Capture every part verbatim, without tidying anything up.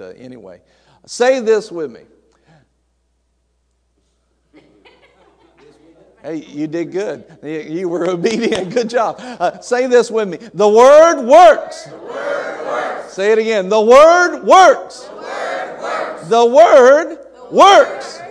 uh, anyway. Say this with me. Hey, you did good. You were obedient. Good job. Uh, say this with me. The word works. The word works. Say it again. The word works. The word works. The word works. The word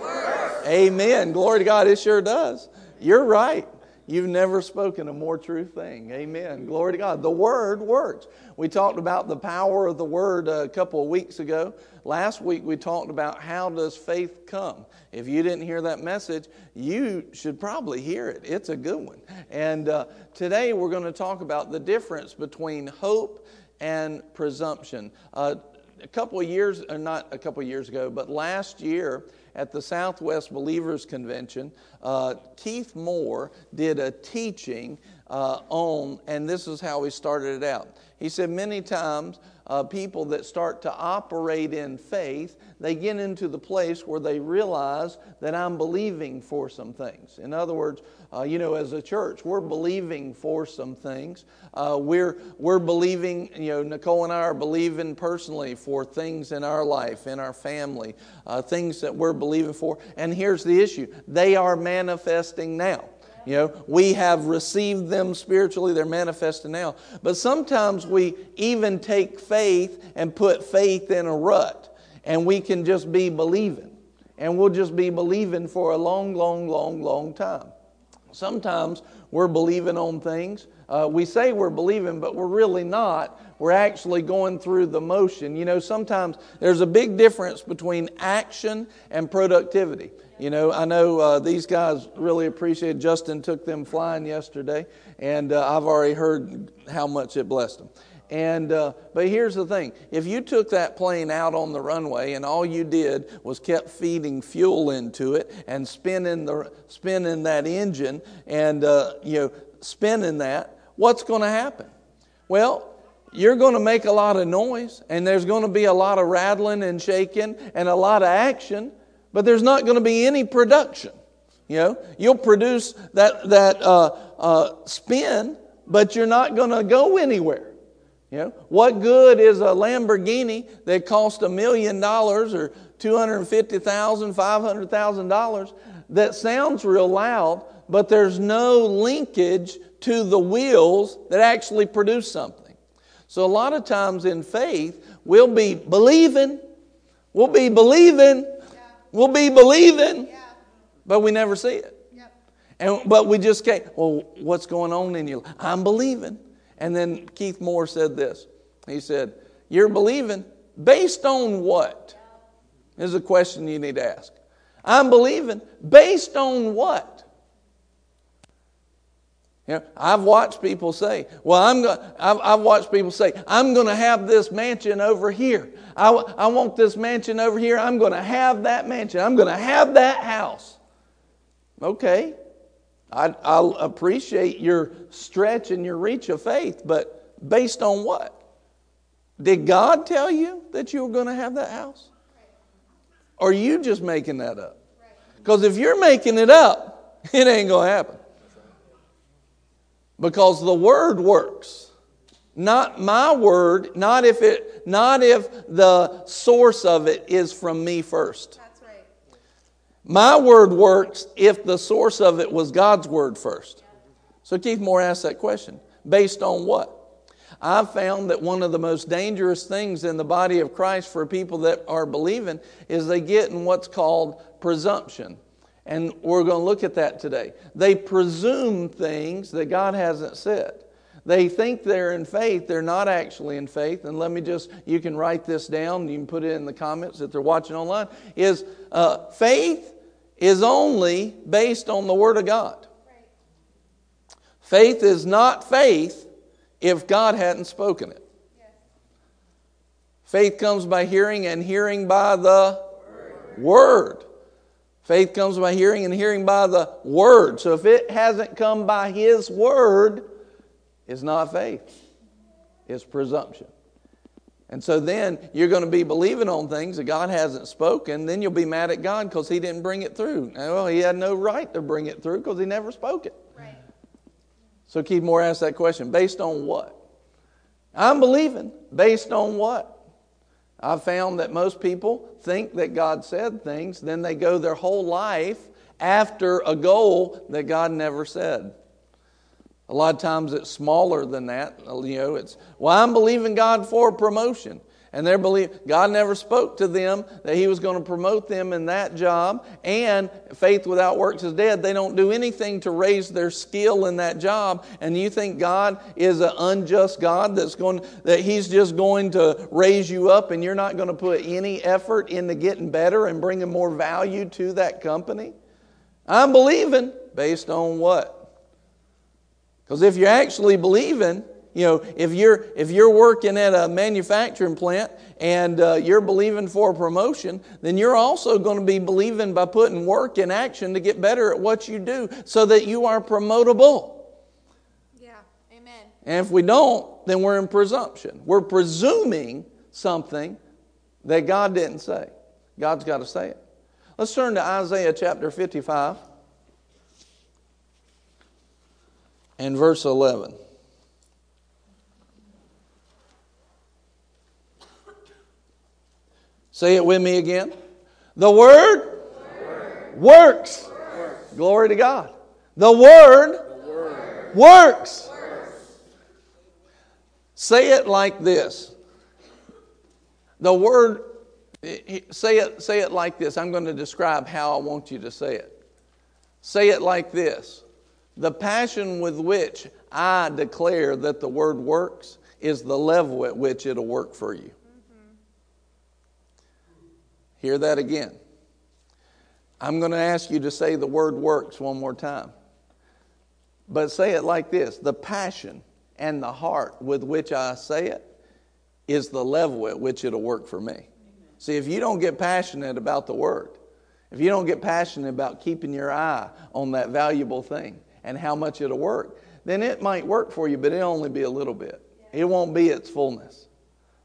works. Amen. Glory to God. It sure does. You're right. You've never spoken a more true thing. Amen. Glory to God. The word works. We talked about the power of the word a couple of weeks ago. Last week we talked about how does faith come. If you didn't hear that message, you should probably hear it. It's a good one. And uh, today we're going to talk about the difference between hope and presumption. Uh, a couple of years, or not a couple of years ago, but last year, at the Southwest Believers Convention, uh, Keith Moore did a teaching uh, on, and this is how he started it out. He said many times uh, people that start to operate in faith, they get into the place where they realize that I'm believing for some things. In other words, uh, you know, as a church, we're believing for some things. Uh, we're we're believing, you know, Nicole and I are believing personally for things in our life, in our family, uh, things that we're believing for. And here's the issue. They are manifesting now. You know, we have received them spiritually. They're manifesting now. But sometimes we even take faith and put faith in a rut. And we can just be believing. And we'll just be believing for a long, long, long, long time. Sometimes we're believing on things. Uh, we say we're believing, but we're really not. We're actually going through the motion. You know, sometimes there's a big difference between action and productivity. You know, I know uh, these guys really appreciate it. Justin took them flying yesterday, and uh, I've already heard how much it blessed them. And uh, but here's the thing. If you took that plane out on the runway and all you did was kept feeding fuel into it and spinning the spinning that engine and uh, you know spinning that, what's going to happen? Well, you're going to make a lot of noise, and there's going to be a lot of rattling and shaking and a lot of action, but there's not going to be any production. You know, you'll produce that that uh, uh, spin, but you're not going to go anywhere. You know, what good is a Lamborghini that cost a million dollars or two hundred fifty thousand dollars, five hundred thousand dollars that sounds real loud, but there's no linkage to the wheels that actually produce something? So a lot of times in faith, we'll be believing, we'll be believing, yeah. we'll be believing, yeah. but we never see it. Yep. And But we just can't, well, what's going on in you? I'm believing. And then Keith Moore said this. He said, you're believing based on what? This is a question you need to ask. I'm believing based on what? You know, I've watched people say, well, I'm going I've, I've watched people say, I'm going to have this mansion over here. I, w- I want this mansion over here. I'm going to have that mansion. I'm going to have that house. Okay. I, I appreciate your stretch and your reach of faith, but based on what? Did God tell you that you were going to have that house? Or are you just making that up? Because if you're making it up, it ain't going to happen. Because the word works. Not my word, not if it, not if the source of it is from me first. My word works if the source of it was God's word first. So Keith Moore asked that question. Based on what? I've found that one of the most dangerous things in the body of Christ for people that are believing is they get in what's called presumption. And we're going to look at that today. They presume things that God hasn't said. They think they're in faith. They're not actually in faith. And let me just, you can write this down. You can put it in the comments if they're watching online. Is uh, faith is only based on the Word of God. Right. Faith is not faith if God hadn't spoken it. Yes. Faith comes by hearing and hearing by the Word. Word. Faith comes by hearing and hearing by the Word. So if it hasn't come by His Word, it's not faith. It's presumption. And so then you're going to be believing on things that God hasn't spoken. Then you'll be mad at God because He didn't bring it through. Well, He had no right to bring it through because He never spoke it. Right. So Keith Moore asked that question. Based on what? I'm believing. Based on what? I've found that most people think that God said things, then they go their whole life after a goal that God never said. A lot of times it's smaller than that. You know, it's, well, I'm believing God for promotion. And they're believing, God never spoke to them that He was going to promote them in that job. And faith without works is dead. They don't do anything to raise their skill in that job. And you think God is an unjust God that's going, that He's just going to raise you up and you're not going to put any effort into getting better and bringing more value to that company? I'm believing based on what? Because if you're actually believing, you know, if you're if you're working at a manufacturing plant and uh, you're believing for a promotion, then you're also going to be believing by putting work in action to get better at what you do so that you are promotable. Yeah, amen. And if we don't, then we're in presumption. We're presuming something that God didn't say. God's got to say it. Let's turn to Isaiah chapter fifty-five and verse eleven. Say it with me again. The Word, word. Works. Works. Glory to God. The Word, the word. Works. Works. Say it like this. The Word, say it, say it like this. I'm going to describe how I want you to say it. Say it like this. The passion with which I declare that the Word works is the level at which it'll work for you. Hear that again. I'm going to ask you to say the word works one more time. But say it like this. The passion and the heart with which I say it is the level at which it'll work for me. Amen. See, if you don't get passionate about the word, if you don't get passionate about keeping your eye on that valuable thing and how much it'll work, then it might work for you, but it'll only be a little bit. Yeah. It won't be its fullness.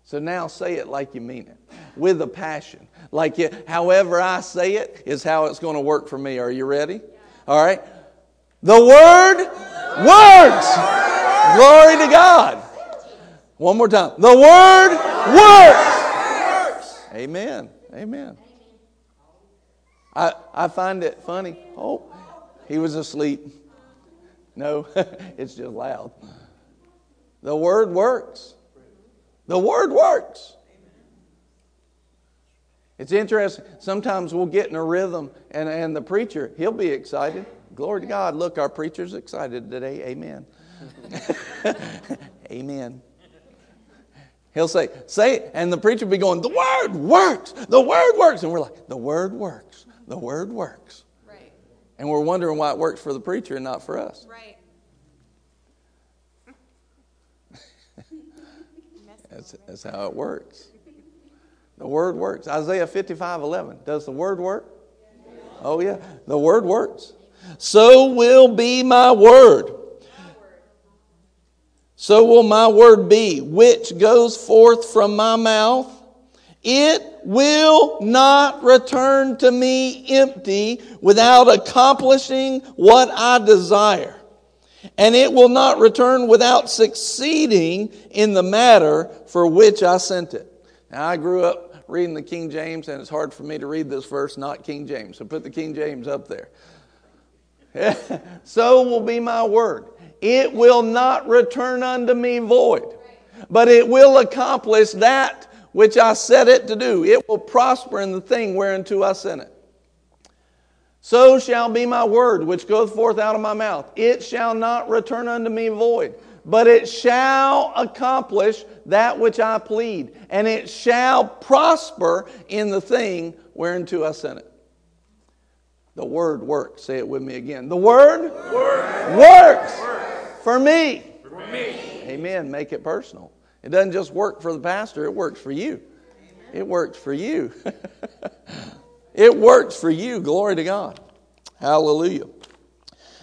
So now say it like you mean it, with a passion. Like it, however I say it is how it's going to work for me. Are you ready? Yeah. All right. The Word works. Glory to God. One more time. The Word works. Amen. Amen. I, I find it funny. Oh, he was asleep. No, it's just loud. The Word works. The Word works. It's interesting. Sometimes we'll get in a rhythm and, and the preacher, he'll be excited. Glory to God. Look, our preacher's excited today. Amen. Amen. He'll say, say it. And the preacher will be going, the Word works. The Word works. And we're like, the Word works. The Word works. Right. And we're wondering why it works for the preacher and not for us. Right. That's, that's how it works. The Word works. Isaiah fifty-five eleven. Does the Word work? Oh, yeah. The Word works. So will be my word. So will my word be, which goes forth from my mouth. It will not return to me empty without accomplishing what I desire. And it will not return without succeeding in the matter for which I sent it. Now, I grew up reading the King James, and it's hard for me to read this verse, not King James. So put the King James up there. So will be my word. It will not return unto me void, but it will accomplish that which I set it to do. It will prosper in the thing whereunto I sent it. So shall be my word which goeth forth out of my mouth. It shall not return unto me void, but it shall accomplish that which I plead, and it shall prosper in the thing whereunto I sent it. The Word works. Say it with me again. The Word, word. Works, works for me. For me. Amen. Make it personal. It doesn't just work for the pastor. It works for you. Amen. It works for you. It works for you. Glory to God. Hallelujah.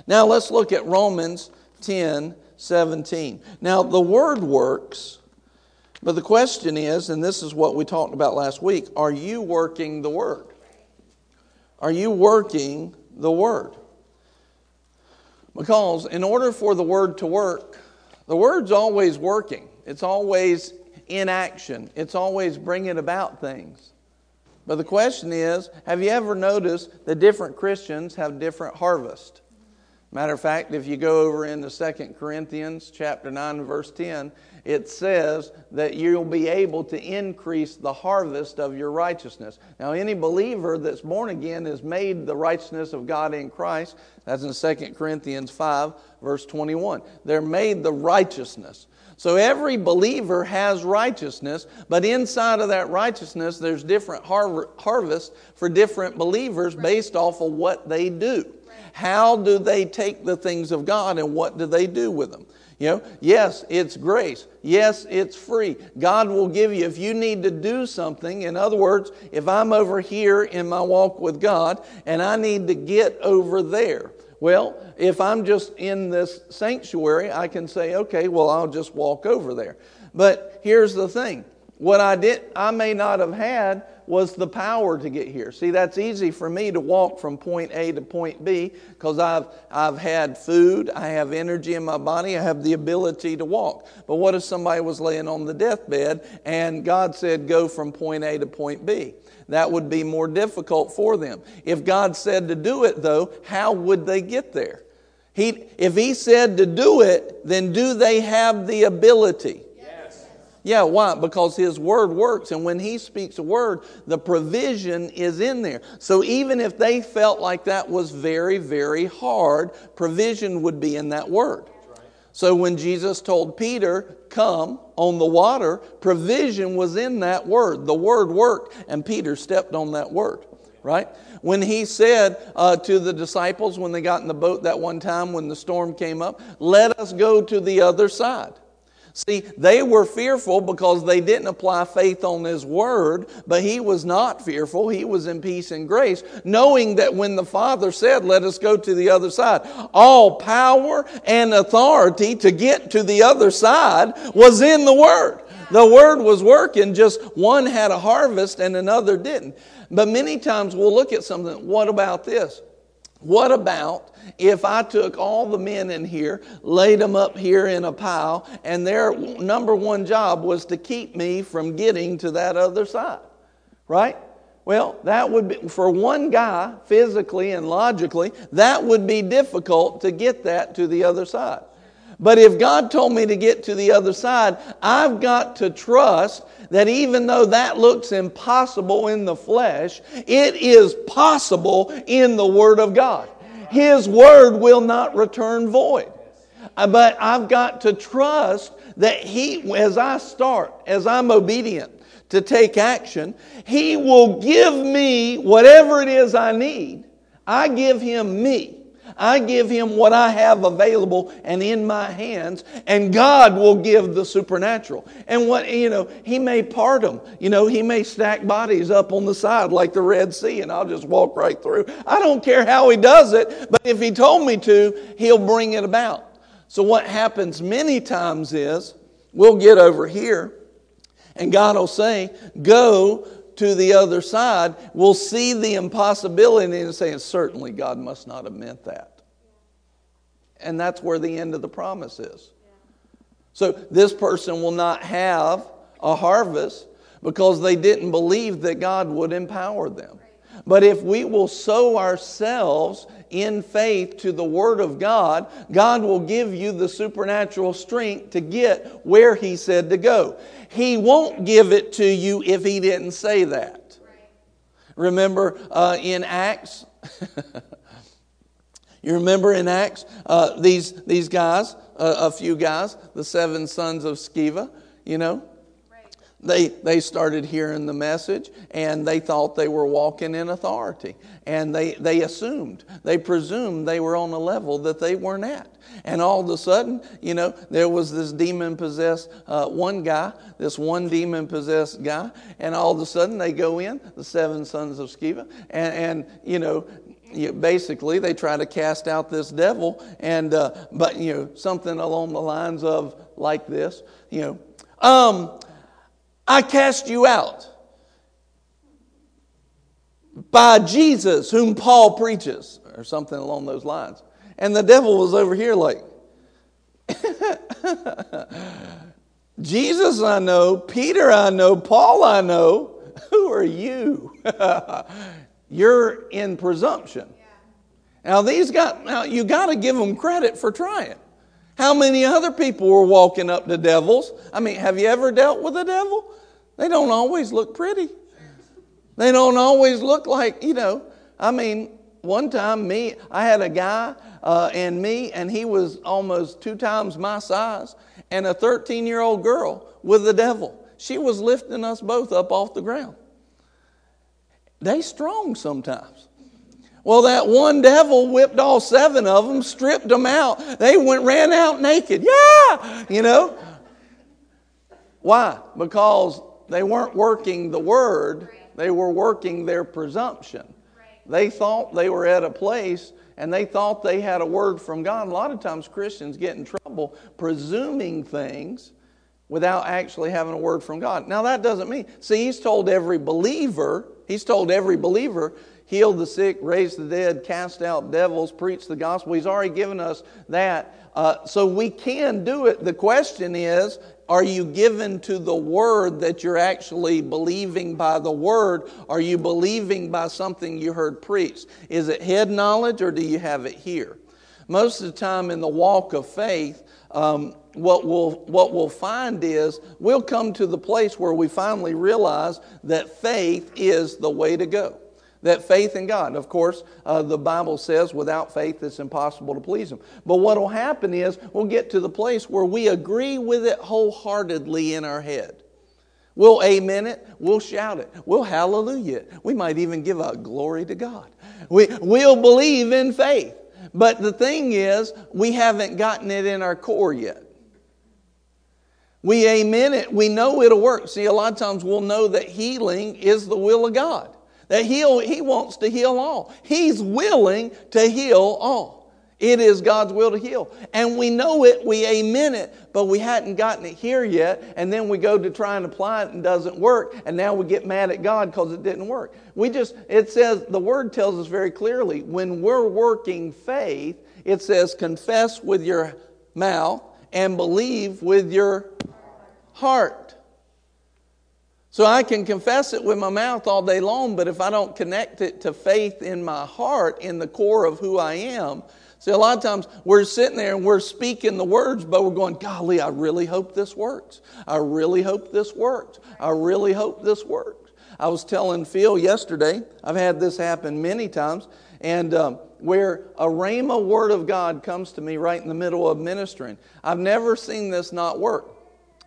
Now let's look at Romans ten seventeen. Now the word works, but the question is, and this is what we talked about last week, are you working the word? Are you working the word? Because in order for the word to work, the word's always working. It's always inaction. It's always bringing about things. But the question is, have you ever noticed that different Christians have different harvests? Matter of fact, if you go over into Second Corinthians chapter nine, verse ten, it says that you'll be able to increase the harvest of your righteousness. Now, any believer that's born again is made the righteousness of God in Christ. That's in Second Corinthians five, verse twenty-one. They're made the righteousness. So every believer has righteousness, but inside of that righteousness, there's different har- harvests for different believers based off of what they do. How do they take the things of God and what do they do with them? You know, yes, it's grace. Yes, it's free. God will give you if you need to do something. In other words, if I'm over here in my walk with God and I need to get over there. Well, if I'm just in this sanctuary, I can say, okay, well, I'll just walk over there. But here's the thing. What I did, I may not have had was the power to get here. See, that's easy for me to walk from point A to point B because I've, I've had food, I have energy in my body, I have the ability to walk. But what if somebody was laying on the deathbed and God said, go from point A to point B? That would be more difficult for them. If God said to do it, though, how would they get there? He, if He said to do it, then do they have the ability? Yeah, why? Because His Word works. And when He speaks a word, the provision is in there. So even if they felt like that was very, very hard, provision would be in that Word. Right. So when Jesus told Peter, come on the water, provision was in that Word. The Word worked, and Peter stepped on that Word. Right? When He said uh, to the disciples when they got in the boat that one time when the storm came up, let us go to the other side. See, they were fearful because they didn't apply faith on His Word, but He was not fearful. He was in peace and grace, knowing that when the Father said, let us go to the other side, all power and authority to get to the other side was in the Word. The Word was working, just one had a harvest and another didn't. But many times we'll look at something, what about this? What about if I took all the men in here, laid them up here in a pile, and their number one job was to keep me from getting to that other side, right? Well, that would be, for one guy, physically and logically, that would be difficult to get that to the other side. But if God told me to get to the other side, I've got to trust that even though that looks impossible in the flesh, it is possible in the Word of God. His Word will not return void. But I've got to trust that He, as I start, as I'm obedient to take action, He will give me whatever it is I need. I give Him me. I give Him what I have available and in my hands, and God will give the supernatural. And what, you know, He may part them. You know, He may stack bodies up on the side like the Red Sea, and I'll just walk right through. I don't care how He does it, but if He told me to, He'll bring it about. So what happens many times is we'll get over here, and God will say, go to the other side, we'll see the impossibility and say, certainly God must not have meant that. And that's where the end of the promise is. So this person will not have a harvest because they didn't believe that God would empower them. But if we will sow ourselves in faith to the Word of God, God will give you the supernatural strength to get where He said to go. He won't give it to you if He didn't say that. Right. Remember uh, in Acts, you remember in Acts, uh, these these guys, uh, a few guys, the seven sons of Sceva, you know, They they started hearing the message and they thought they were walking in authority. And they, they assumed, they presumed they were on a level that they weren't at. And all of a sudden, you know, there was this demon-possessed uh, one guy, this one demon-possessed guy. And all of a sudden they go in, the seven sons of Sceva. And, and you know, you, basically they try to cast out this devil. And uh, but, you know, something along the lines of like this, you know, um... I cast you out by Jesus whom Paul preaches, or something along those lines. And the devil was over here like, Jesus I know, Peter I know, Paul I know. Who are you? You're in presumption. Yeah. Now these got now you got to give them credit for trying. How many other people were walking up to devils? I mean, have you ever dealt with a devil? They don't always look pretty. They don't always look like, you know, I mean, one time me, I had a guy uh, and me, and he was almost two times my size, and a thirteen-year-old girl with the devil. She was lifting us both up off the ground. They strong sometimes. Well, that one devil whipped all seven of them, stripped them out. They went, ran out naked. Yeah! You know? Why? Because they weren't working the word. They were working their presumption. They thought they were at a place and they thought they had a word from God. A lot of times Christians get in trouble presuming things without actually having a word from God. Now that doesn't mean, see, he's told every believer, he's told every believer, heal the sick, raise the dead, cast out devils, preach the gospel. He's already given us that. Uh, so we can do it. The question is, are you given to the word that you're actually believing by the word? Are you believing by something you heard preached? Is it head knowledge or do you have it here? Most of the time in the walk of faith, um, what we'll, what we'll find is we'll come to the place where we finally realize that faith is the way to go. That faith in God. Of course, uh, the Bible says without faith it's impossible to please Him. But what will happen is we'll get to the place where we agree with it wholeheartedly in our head. We'll amen it. We'll shout it. We'll hallelujah it. We might even give out glory to God. We, we'll believe in faith. But the thing is, we haven't gotten it in our core yet. We amen it. We know it'll work. See, a lot of times we'll know that healing is the will of God. That he'll, he wants to heal all. He's willing to heal all. It is God's will to heal. And we know it, we amen it, but we hadn't gotten it here yet. And then we go to try and apply it and doesn't work. And now we get mad at God because it didn't work. We just, it says, the word tells us very clearly, when we're working faith, it says confess with your mouth and believe with your heart. So I can confess it with my mouth all day long, but if I don't connect it to faith in my heart, in the core of who I am. See, a lot of times we're sitting there and we're speaking the words, but we're going, golly, I really hope this works. I really hope this works. I really hope this works. I was telling Phil yesterday, I've had this happen many times, and um, where a rhema word of God comes to me right in the middle of ministering. I've never seen this not work.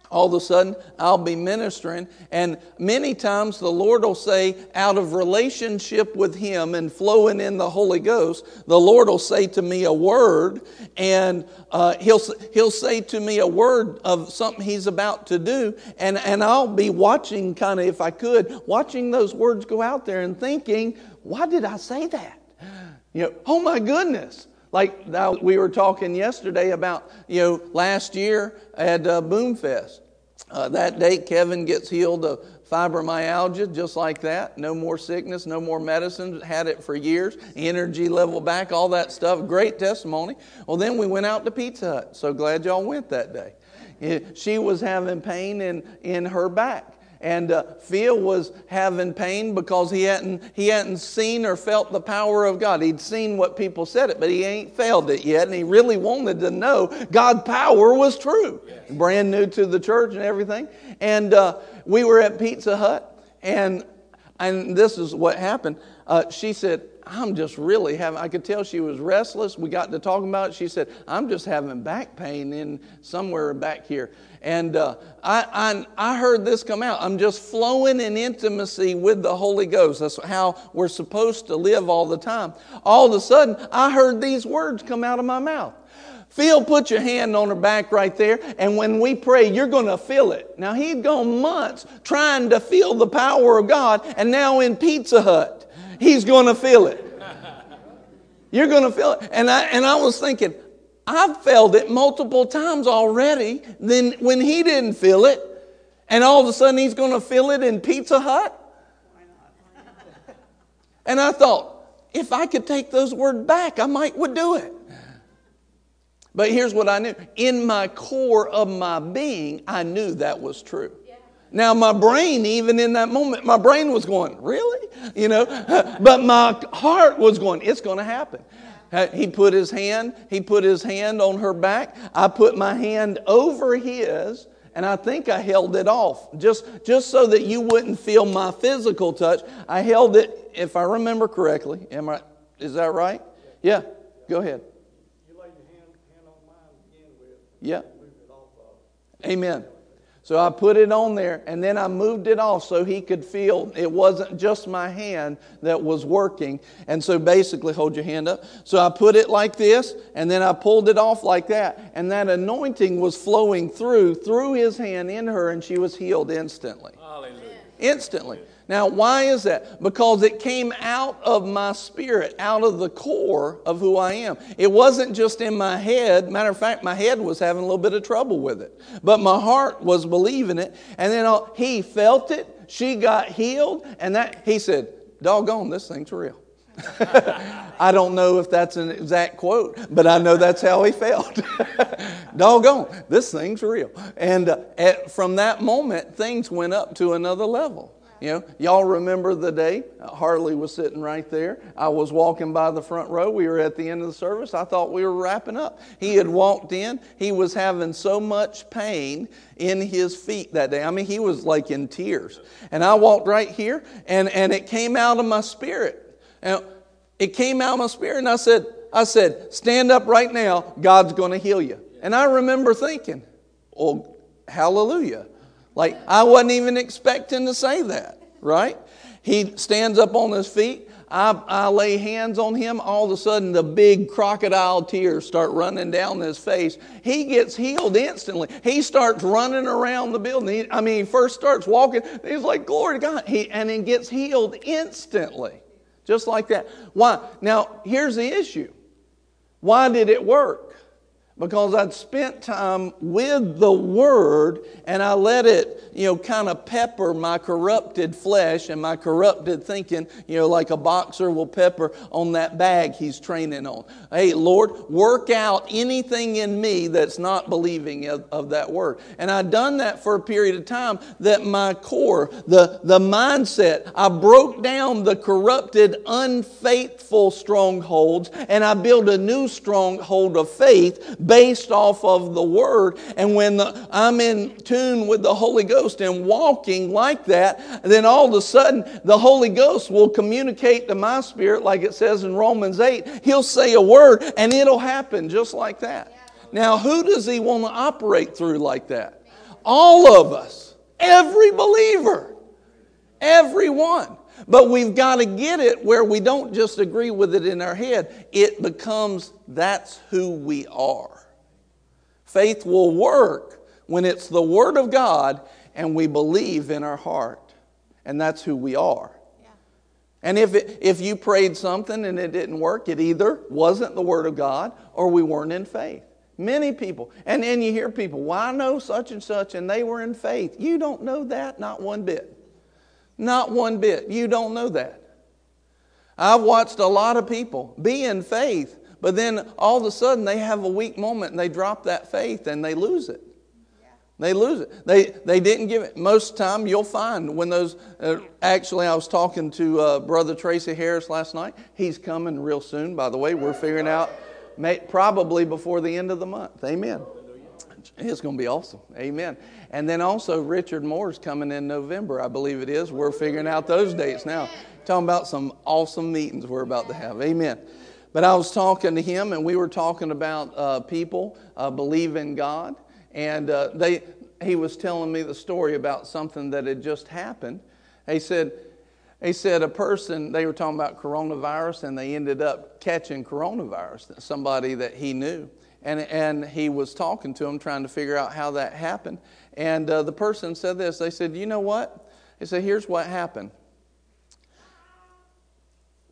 All of a sudden, I'll be ministering, and many times the Lord will say, out of relationship with Him and flowing in the Holy Ghost, the Lord will say to me a word, and uh, He'll He'll say to me a word of something He's about to do, and, and I'll be watching, kind of, if I could, watching those words go out there and thinking, why did I say that? You know, oh my goodness. Like we were talking yesterday about, you know, last year at uh, Boomfest. Uh, that day, Kevin gets healed of fibromyalgia, just like that. No more sickness, no more medicine. Had it for years. Energy level back, all that stuff. Great testimony. Well, then we went out to Pizza Hut. So glad y'all went that day. It, she was having pain in, in her back. And uh, Phil was having pain because he hadn't he hadn't seen or felt the power of God. He'd seen what people said it, but he ain't felt it yet. And he really wanted to know God's power was true. Yes. Brand new to the church and everything. And uh, we were at Pizza Hut, and and this is what happened. Uh, she said, "I'm just really having." I could tell she was restless. We got to talking about it. She said, "I'm just having back pain in somewhere back here." And uh, I, I I heard this come out. I'm just flowing in intimacy with the Holy Ghost. That's how we're supposed to live all the time. All of a sudden, I heard these words come out of my mouth. Phil, put your hand on her back right there, and when we pray, you're going to feel it. Now, he'd gone months trying to feel the power of God, and now in Pizza Hut, he's going to feel it. You're going to feel it. And I and I was thinking, I've felt it multiple times already then when he didn't feel it, and all of a sudden he's going to feel it in Pizza Hut? Why not? And I thought, if I could take those words back, I might would do it. But here's what I knew. In my core of my being, I knew that was true. Yeah. Now, my brain, even in that moment, my brain was going, really? You know, but my heart was going, it's going to happen. Yeah. He put his hand, he put his hand on her back. I put my hand over his, and I think I held it off. Just, just so that you wouldn't feel my physical touch. I held it, if I remember correctly. Am I? Is that right? Yeah. Yeah. Go ahead. Yeah. Amen. So I put it on there, and then I moved it off so he could feel it wasn't just my hand that was working. And so basically, hold your hand up. So I put it like this, and then I pulled it off like that. And that anointing was flowing through, through his hand in her, and she was healed instantly. Hallelujah. Instantly. Now, why is that? Because it came out of my spirit, out of the core of who I am. It wasn't just in my head. Matter of fact, my head was having a little bit of trouble with it. But my heart was believing it. And then he felt it. She got healed. And that he said, doggone, this thing's real. I don't know if that's an exact quote, but I know that's how he felt. Doggone, this thing's real. And uh, at, from that moment, things went up to another level. You know, y'all remember the day Harley was sitting right there. I was walking by the front row. We were at the end of the service. I thought we were wrapping up. He had walked in. He was having so much pain in his feet that day. I mean, he was like in tears. And I walked right here, and, and it came out of my spirit. And it came out of my spirit, and I said, I said, stand up right now. God's going to heal you. And I remember thinking, oh, hallelujah. Like, I wasn't even expecting to say that, right? He stands up on his feet. I, I lay hands on him. All of a sudden, the big crocodile tears start running down his face. He gets healed instantly. He starts running around the building. He, I mean, he first starts walking. He's like, glory to God. He, and he gets healed instantly, just like that. Why? Now, here's the issue. Why did it work? Because I'd spent time with the Word, and I let it, you know, kind of pepper my corrupted flesh and my corrupted thinking, you know, like a boxer will pepper on that bag he's training on. Hey, Lord, work out anything in me that's not believing of, of that Word. And I'd done that for a period of time that my core, the, the mindset, I broke down the corrupted, unfaithful strongholds, and I built a new stronghold of faith based off of the Word. And when the, I'm in tune with the Holy Ghost and walking like that, then all of a sudden the Holy Ghost will communicate to my spirit, like it says in Romans eight. He'll say a word and it'll happen just like that. Now, who does he want to operate through like that? All of us. Every believer. Everyone. But we've got to get it where we don't just agree with it in our head. It becomes that's who we are. Faith will work when it's the Word of God and we believe in our heart. And that's who we are. Yeah. And if it, if you prayed something and it didn't work, it either wasn't the Word of God or we weren't in faith. Many people. And then you hear people, well, I know such and such and they were in faith. You don't know that, not one bit. Not one bit. You don't know that. I've watched a lot of people be in faith, but then all of a sudden they have a weak moment and they drop that faith and they lose it. Yeah. They lose it. They they didn't give it. Most of the time you'll find when those, uh, actually I was talking to uh, Brother Tracy Harris last night. He's coming real soon, by the way. We're figuring out may, probably before the end of the month. Amen. It's going to be awesome. Amen. And then also Richard Moore's coming in November, I believe it is. We're figuring out those dates now. Talking about some awesome meetings we're about to have. Amen. But I was talking to him, and we were talking about uh, people uh, believe in God. And uh, they, he was telling me the story about something that had just happened. He said, he said a person, they were talking about coronavirus, and they ended up catching coronavirus, somebody that he knew. And and he was talking to him, trying to figure out how that happened. And uh, the person said this. They said, you know what? They said, here's what happened.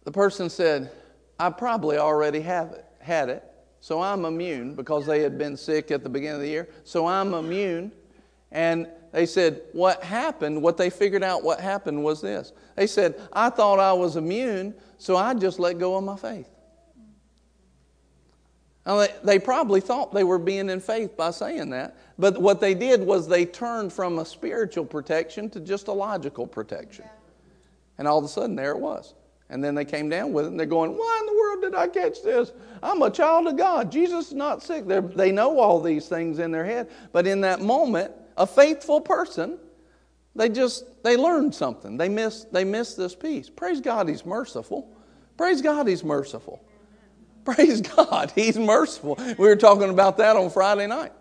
The person said, I probably already have it, had it, so I'm immune, because they had been sick at the beginning of the year. So I'm immune. And they said, what happened, what they figured out what happened was this. They said, I thought I was immune, so I just let go of my faith. Now, they probably thought they were being in faith by saying that, but what they did was they turned from a spiritual protection to just a logical protection. And all of a sudden, there it was. And then they came down with it, and they're going, why in the world did I catch this? I'm a child of God. Jesus is not sick. They're, they know all these things in their head. But in that moment, a faithful person, they just, they learned something. They missed, they missed this piece. Praise God, He's merciful. Praise God, He's merciful. Praise God, He's merciful. We were talking about that on Friday night.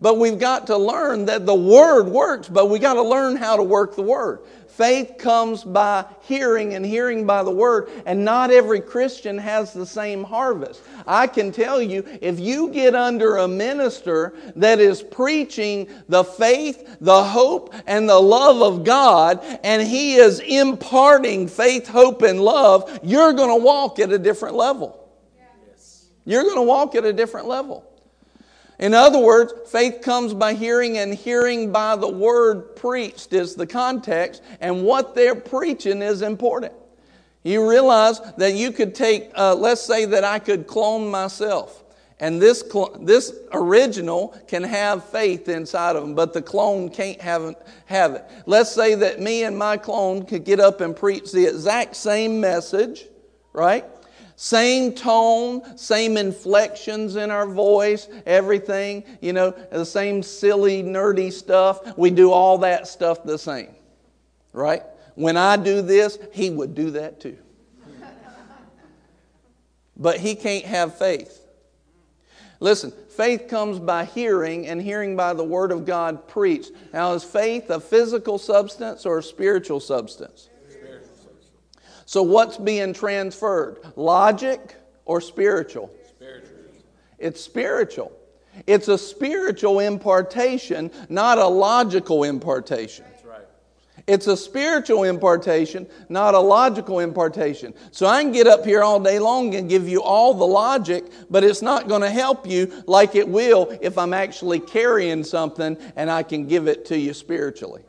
But we've got to learn that the Word works, but we've got to learn how to work the Word. Faith comes by hearing and hearing by the Word, and not every Christian has the same harvest. I can tell you, if you get under a minister that is preaching the faith, the hope, and the love of God, and he is imparting faith, hope, and love, you're going to walk at a different level. Yes. You're going to walk at a different level. In other words, faith comes by hearing, and hearing by the word preached is the context, and what they're preaching is important. You realize that you could take, uh, let's say that I could clone myself. And this cl- this original can have faith inside of them, but the clone can't have, have it. Let's say that me and my clone could get up and preach the exact same message, right? Same tone, same inflections in our voice, everything, you know, the same silly, nerdy stuff. We do all that stuff the same, right? When I do this, he would do that too. But he can't have faith. Listen, faith comes by hearing, and hearing by the Word of God preached. Now, is faith a physical substance or a spiritual substance? So what's being transferred? Logic or spiritual? Spiritual. It's spiritual. It's a spiritual impartation, not a logical impartation. That's right. It's a spiritual impartation, not a logical impartation. So I can get up here all day long and give you all the logic, but it's not going to help you like it will if I'm actually carrying something and I can give it to you spiritually.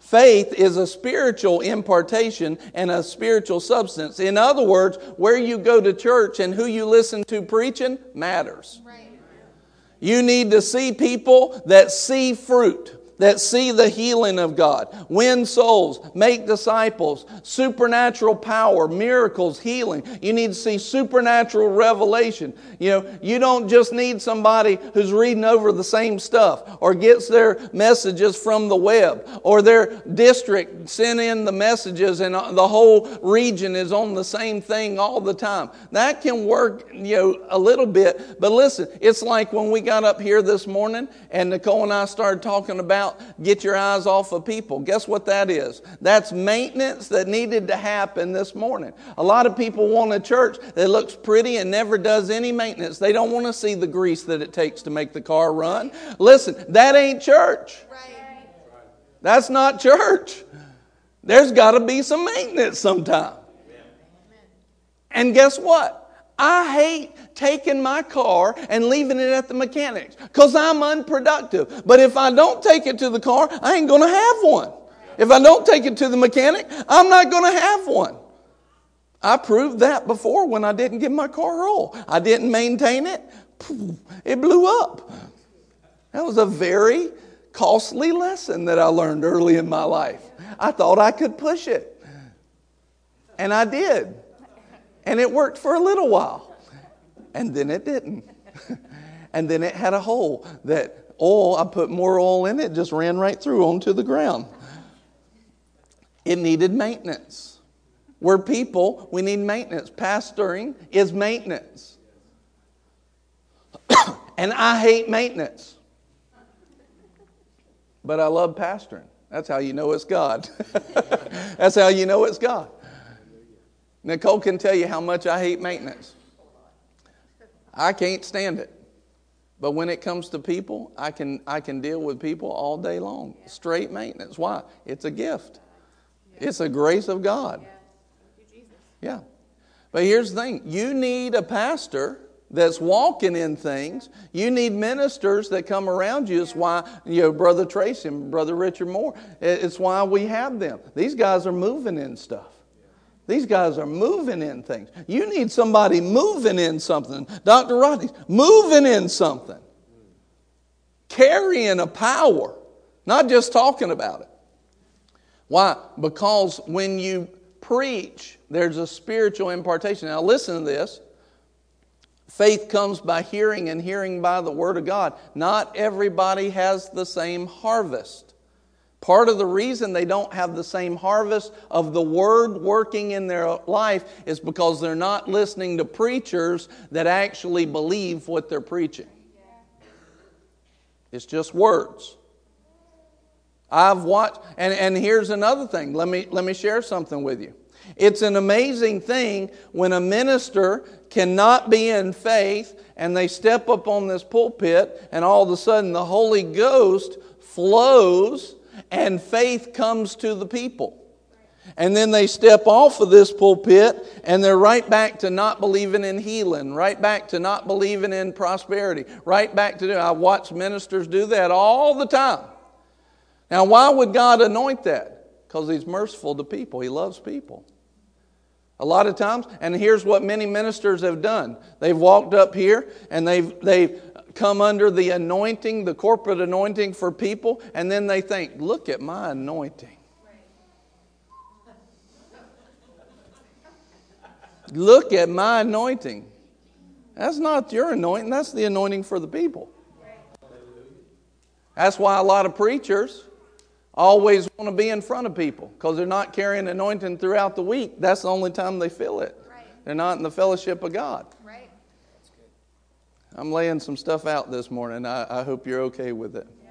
Faith is a spiritual impartation and a spiritual substance. In other words, where you go to church and who you listen to preaching matters. Right. You need to see people that see fruit, that see the healing of God, win souls, make disciples, supernatural power, miracles, healing. You need to see supernatural revelation. You know, you don't just need somebody who's reading over the same stuff or gets their messages from the web or their district sent in the messages and the whole region is on the same thing all the time. That can work, you know, a little bit. But listen, it's like when we got up here this morning and Nicole and I started talking about get your eyes off of people. Guess what that is? That's maintenance that needed to happen this morning. A lot of people want a church that looks pretty and never does any maintenance. They don't want to see the grease that it takes to make the car run. Listen, that ain't church. Right. That's not church. There's got to be some maintenance sometime. Amen. And guess what? I hate taking my car and leaving it at the mechanics because I'm unproductive. But if I don't take it to the car, I ain't going to have one. If I don't take it to the mechanic, I'm not going to have one. I proved that before when I didn't give my car roll. I didn't maintain it. It blew up. That was a very costly lesson that I learned early in my life. I thought I could push it. And I did. And it worked for a little while. And then it didn't. And then it had a hole that oil, I put more oil in it, just ran right through onto the ground. It needed maintenance. We're people, we need maintenance. Pastoring is maintenance. And I hate maintenance. But I love pastoring. That's how you know it's God. That's how you know it's God. Nicole can tell you how much I hate maintenance. I can't stand it. But when it comes to people, I can I can deal with people all day long. Straight maintenance. Why? It's a gift. It's a grace of God. Yeah. But here's the thing. You need a pastor that's walking in things. You need ministers that come around you. It's why, you know, Brother Tracy and Brother Richard Moore. It's why we have them. These guys are moving in stuff. These guys are moving in things. You need somebody moving in something. Doctor Rodney, moving in something. Carrying a power. Not just talking about it. Why? Because when you preach, there's a spiritual impartation. Now listen to this. Faith comes by hearing and hearing by the Word of God. Not everybody has the same harvest. Part of the reason they don't have the same harvest of the Word working in their life is because they're not listening to preachers that actually believe what they're preaching. It's just words. I've watched, and, and here's another thing. Let me, let me share something with you. It's an amazing thing when a minister cannot be in faith and they step up on this pulpit and all of a sudden the Holy Ghost flows and faith comes to the people. And then they step off of this pulpit and they're right back to not believing in healing, right back to not believing in prosperity, right back to, I watch ministers do that all the time. Now, why would God anoint that? Because He's merciful to people. He loves people. A lot of times, and here's what many ministers have done. They've walked up here and they've, they've come under the anointing, the corporate anointing for people, and then they think, look at my anointing. Look at my anointing. That's not your anointing. That's the anointing for the people. That's why a lot of preachers always want to be in front of people because they're not carrying anointing throughout the week. That's the only time they feel it. Right. They're not in the fellowship of God. Right. That's good. I'm laying some stuff out this morning. I, I hope you're okay with it. Yeah.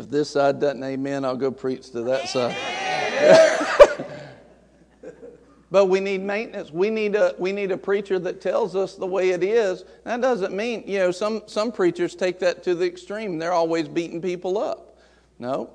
If this side doesn't amen, I'll go preach to that side. But we need maintenance. We need a we need a preacher that tells us the way it is. That doesn't mean, you know, some, some preachers take that to the extreme. They're always beating people up. No,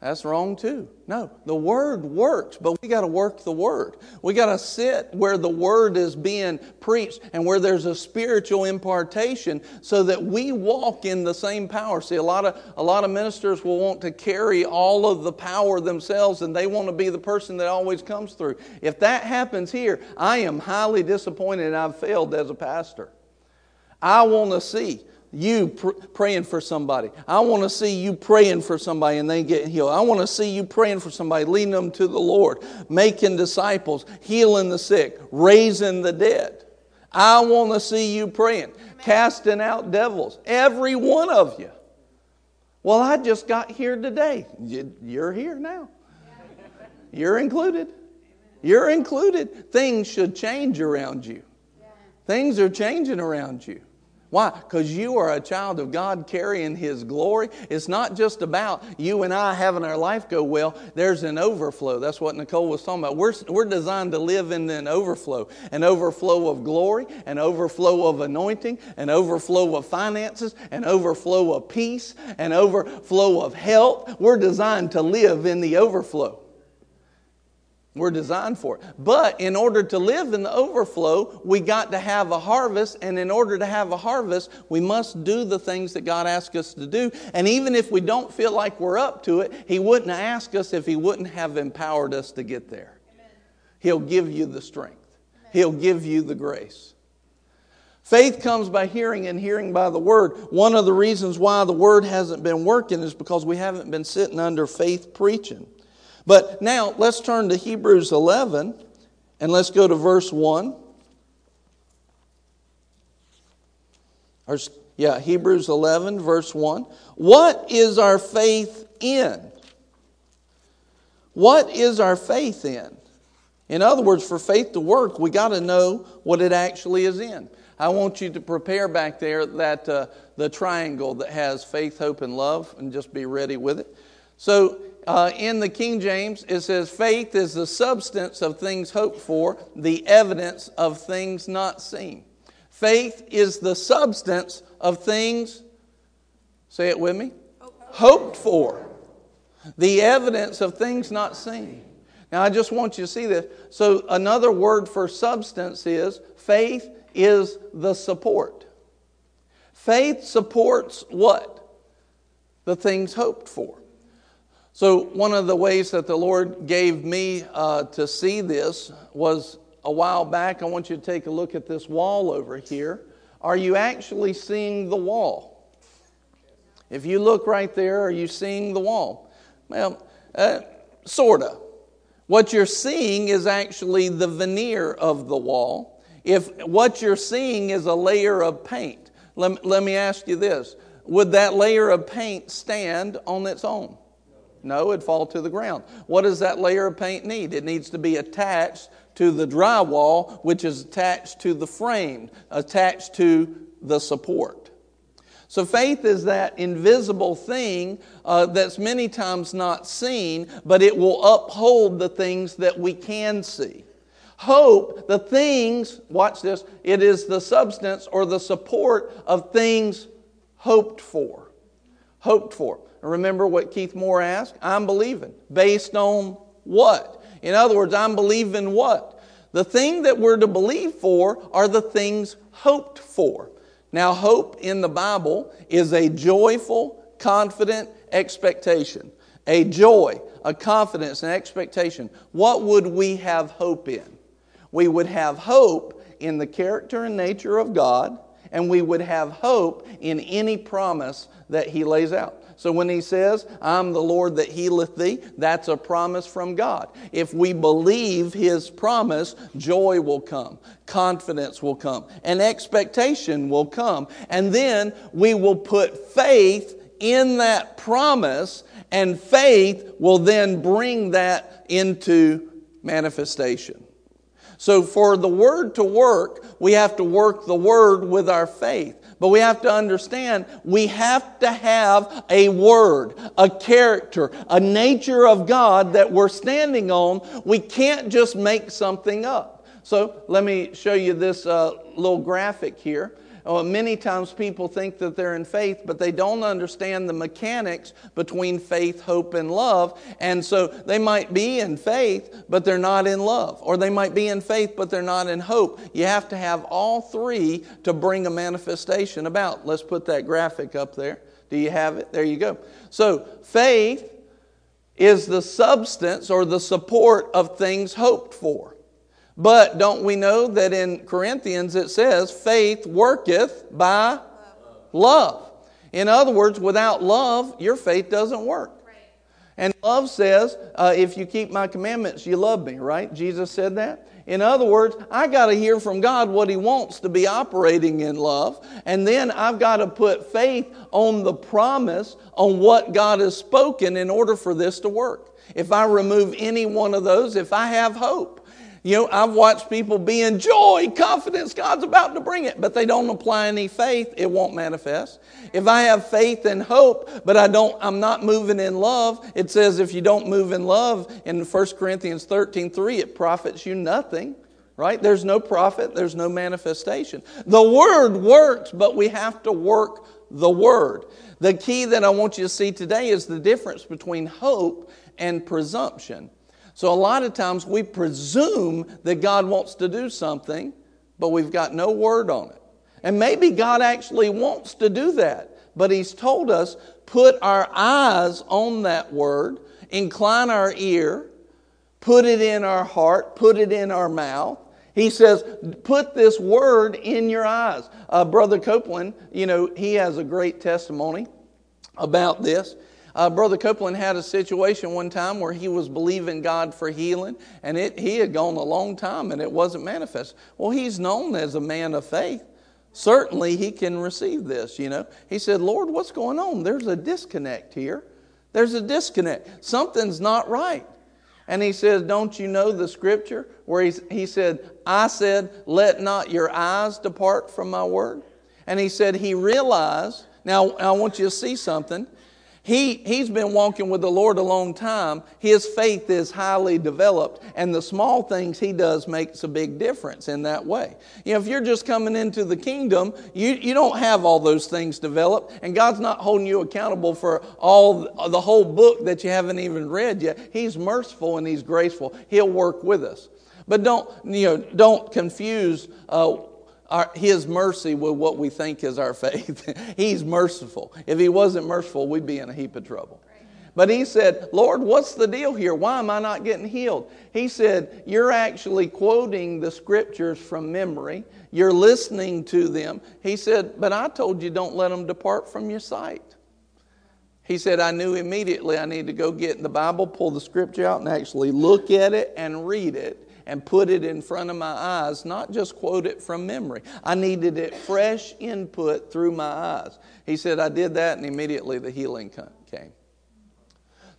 that's wrong too. No, the Word works, but we got to work the Word. We got to sit where the Word is being preached and where there's a spiritual impartation so that we walk in the same power. See, a lot of a lot of ministers will want to carry all of the power themselves and they want to be the person that always comes through. If that happens here, I am highly disappointed and I've failed as a pastor. I want to see you pr- praying for somebody. I want to see you praying for somebody and they get healed. I want to see you praying for somebody, leading them to the Lord, making disciples, healing the sick, raising the dead. I want to see you praying, Amen. Casting out devils, every one of you. Well, I just got here today. You're here now. You're included. You're included. Things should change around you. Things are changing around you. Why? Because you are a child of God carrying His glory. It's not just about you and I having our life go well. There's an overflow. That's what Nicole was talking about. We're, we're designed to live in an overflow. An overflow of glory, an overflow of anointing, an overflow of finances, an overflow of peace, an overflow of health. We're designed to live in the overflow. We're designed for it. But in order to live in the overflow, we got to have a harvest. And in order to have a harvest, we must do the things that God asks us to do. And even if we don't feel like we're up to it, He wouldn't ask us if He wouldn't have empowered us to get there. Amen. He'll give you the strength. Amen. He'll give you the grace. Faith comes by hearing and hearing by the Word. One of the reasons why the Word hasn't been working is because we haven't been sitting under faith preaching. But now, let's turn to Hebrews eleven, and let's go to verse one. Or, yeah, Hebrews eleven, verse one. What is our faith in? What is our faith in? In other words, for faith to work, we got to know what it actually is in. I want you to prepare back there that uh, the triangle that has faith, hope, and love, and just be ready with it. So, Uh, in the King James, it says, faith is the substance of things hoped for, the evidence of things not seen. Faith is the substance of things, say it with me, hoped for, the evidence of things not seen. Now, I just want you to see this. So another word for substance is faith is the support. Faith supports what? The things hoped for. So one of the ways that the Lord gave me uh, to see this was a while back. I want you to take a look at this wall over here. Are you actually seeing the wall? If you look right there, are you seeing the wall? Well, uh, sort of. What you're seeing is actually the veneer of the wall. If what you're seeing is a layer of paint, let, let me ask you this. Would that layer of paint stand on its own? No, it'd fall to the ground. What does that layer of paint need? It needs to be attached to the drywall, which is attached to the frame, attached to the support. So faith is that invisible thing uh, that's many times not seen, but it will uphold the things that we can see. Hope, the things, watch this, it is the substance or the support of things hoped for. Hoped for. Remember what Keith Moore asked? I'm believing. Based on what? In other words, I'm believing what? The thing that we're to believe for are the things hoped for. Now, hope in the Bible is a joyful, confident expectation. A joy, a confidence, an expectation. What would we have hope in? We would have hope in the character and nature of God, and we would have hope in any promise that He lays out. So when He says, I'm the Lord that healeth thee, that's a promise from God. If we believe His promise, joy will come, confidence will come, and expectation will come. And then we will put faith in that promise, and faith will then bring that into manifestation. So for the Word to work, we have to work the Word with our faith. But we have to understand we have to have a word, a character, a nature of God that we're standing on. We can't just make something up. So let me show you this uh, little graphic here. Uh, many times people think that they're in faith, but they don't understand the mechanics between faith, hope, and love. And so they might be in faith, but they're not in love. Or they might be in faith, but they're not in hope. You have to have all three to bring a manifestation about. Let's put that graphic up there. Do you have it? There you go. So faith is the substance or the support of things hoped for. But don't we know that in Corinthians it says, faith worketh by love. love. In other words, without love, your faith doesn't work. Right. And love says, uh, if you keep my commandments, you love me, right? Jesus said that. In other words, I got to hear from God what He wants to be operating in love. And then I've got to put faith on the promise, on what God has spoken in order for this to work. If I remove any one of those, if I have hope, you know, I've watched people be in joy, confidence, God's about to bring it, but they don't apply any faith, it won't manifest. If I have faith and hope, but I don't, I'm not moving in love, it says if you don't move in love, in First Corinthians thirteen three, it profits you nothing, right? There's no profit, there's no manifestation. The Word works, but we have to work the Word. The key that I want you to see today is the difference between hope and presumption. So a lot of times we presume that God wants to do something, but we've got no word on it. And maybe God actually wants to do that, but He's told us, put our eyes on that word, incline our ear, put it in our heart, put it in our mouth. He says, put this word in your eyes. Uh, Brother Copeland, you know, he has a great testimony about this. Uh, Brother Copeland had a situation one time where he was believing God for healing, and it, he had gone a long time and it wasn't manifest. Well, he's known as a man of faith. Certainly he can receive this, you know. He said, Lord, what's going on? There's a disconnect here. There's a disconnect. Something's not right. And he says, don't you know the scripture where he, he said, I said, let not your eyes depart from my word. And he said he realized, now I want you to see something. He, he's been walking with the Lord a long time. His faith is highly developed, and the small things he does makes a big difference in that way. You know, if you're just coming into the kingdom, you, you don't have all those things developed, and God's not holding you accountable for all the whole book that you haven't even read yet. He's merciful and He's graceful. He'll work with us. But don't, you know, don't confuse uh, Our, his mercy with what we think is our faith. He's merciful. If He wasn't merciful, we'd be in a heap of trouble. Right. But he said, Lord, what's the deal here? Why am I not getting healed? He said, you're actually quoting the scriptures from memory. You're listening to them. He said, but I told you don't let them depart from your sight. He said, I knew immediately I need to go get in the Bible, pull the scripture out, and actually look at it and read it and put it in front of my eyes, not just quote it from memory. I needed it fresh input through my eyes. He said, I did that, and immediately the healing came.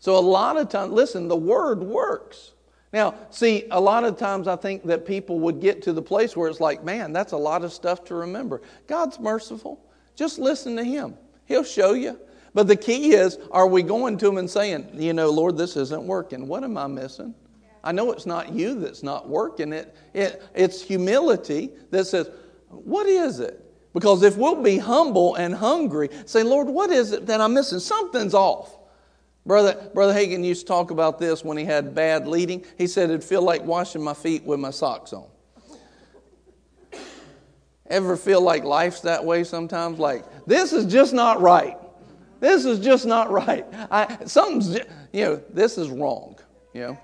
So a lot of times, listen, the word works. Now, see, a lot of times I think that people would get to the place where it's like, man, that's a lot of stuff to remember. God's merciful. Just listen to him. He'll show you. But the key is, are we going to him and saying, you know, Lord, this isn't working. What am I missing? I know it's not you that's not working. It, it, it's humility that says, what is it? Because if we'll be humble and hungry, say, Lord, what is it that I'm missing? Something's off. Brother, Brother Hagin used to talk about this when he had bad leading. He said, it'd feel like washing my feet with my socks on. Ever feel like life's that way sometimes? Like, this is just not right. This is just not right. I, something's, you know, this is wrong, you know.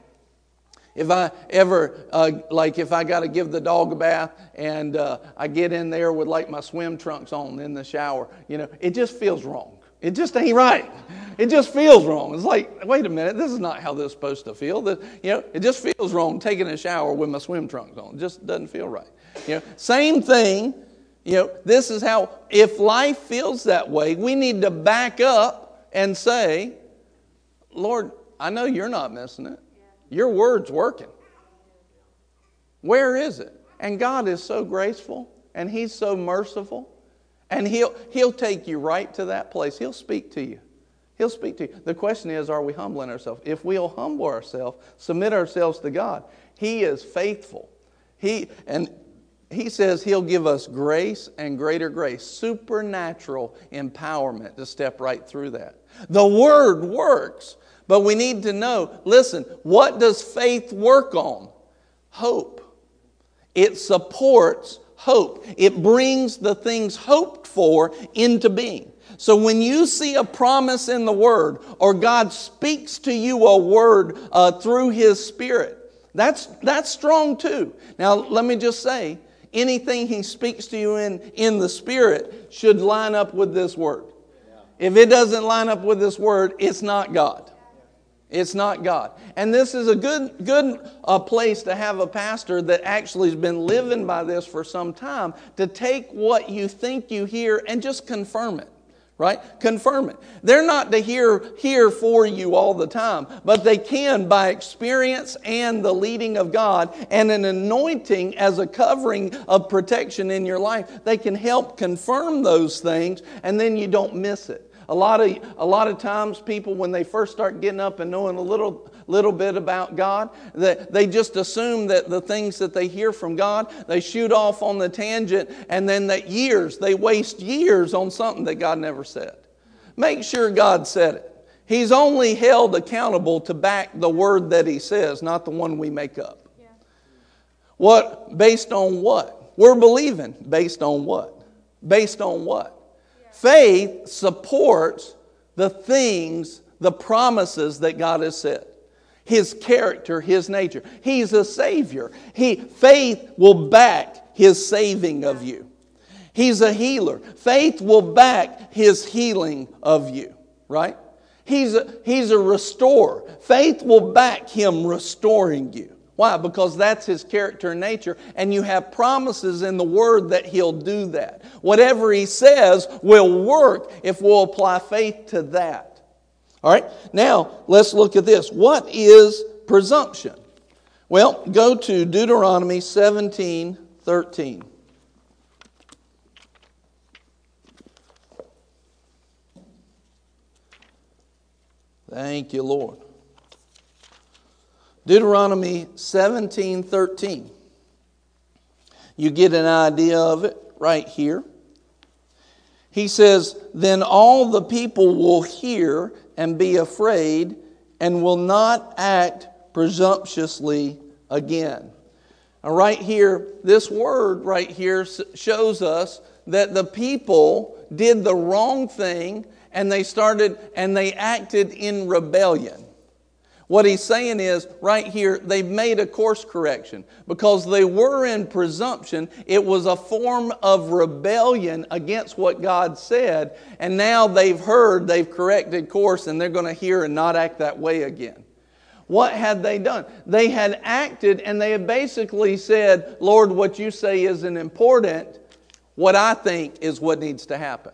If I ever, uh, like if I got to give the dog a bath and uh, I get in there with like my swim trunks on in the shower, you know, it just feels wrong. It just ain't right. It just feels wrong. It's like, wait a minute, this is not how this is supposed to feel. This, you know, it just feels wrong taking a shower with my swim trunks on. It just doesn't feel right. You know, same thing. You know, this is how, if life feels that way, we need to back up and say, Lord, I know you're not missing it. Your word's working. Where is it? And God is so graceful and he's so merciful. And he'll he'll take you right to that place. He'll speak to you. He'll speak to you. The question is, are we humbling ourselves? If we'll humble ourselves, submit ourselves to God, he is faithful. He and he says he'll give us grace and greater grace, supernatural empowerment to step right through that. The word works, but we need to know, listen, what does faith work on? Hope. It supports hope. It brings the things hoped for into being. So when you see a promise in the Word, or God speaks to you a word uh, through His Spirit, that's that's strong too. Now let me just say, anything He speaks to you in, in the Spirit should line up with this Word. If it doesn't line up with this Word, it's not God. It's not God. And this is a good good uh, place to have a pastor that actually has been living by this for some time to take what you think you hear and just confirm it, right? Confirm it. They're not to hear, hear for you all the time, but they can by experience and the leading of God and an anointing as a covering of protection in your life. They can help confirm those things and then you don't miss it. A lot of a lot of times people, when they first start getting up and knowing a little little bit about God, they, they just assume that the things that they hear from God, they shoot off on the tangent, and then that years, they waste years on something that God never said. Make sure God said it. He's only held accountable to back the word that he says, not the one we make up. Yeah. What, based on what? We're believing based on what? Based on what? Faith supports the things, the promises that God has said. His character, His nature. He's a Savior. He, faith will back His saving of you. He's a healer. Faith will back His healing of you, right? He's a, he's a restorer. Faith will back Him restoring you. Why? Because that's His character and nature, and you have promises in the Word that He'll do that. Whatever He says will work if we'll apply faith to that. All right, now let's look at this. What is presumption? Well, go to Deuteronomy seventeen thirteen. Thank you, Lord. Deuteronomy seventeen thirteen. You get an idea of it right here. He says, then all the people will hear and be afraid and will not act presumptuously again. Now right here, this word right here shows us that the people did the wrong thing and they started and they acted in rebellion. What he's saying is, right here, they made a course correction. Because they were in presumption, it was a form of rebellion against what God said. And now they've heard, they've corrected course, and they're going to hear and not act that way again. What had they done? They had acted, and they had basically said, Lord, what you say isn't important. What I think is what needs to happen.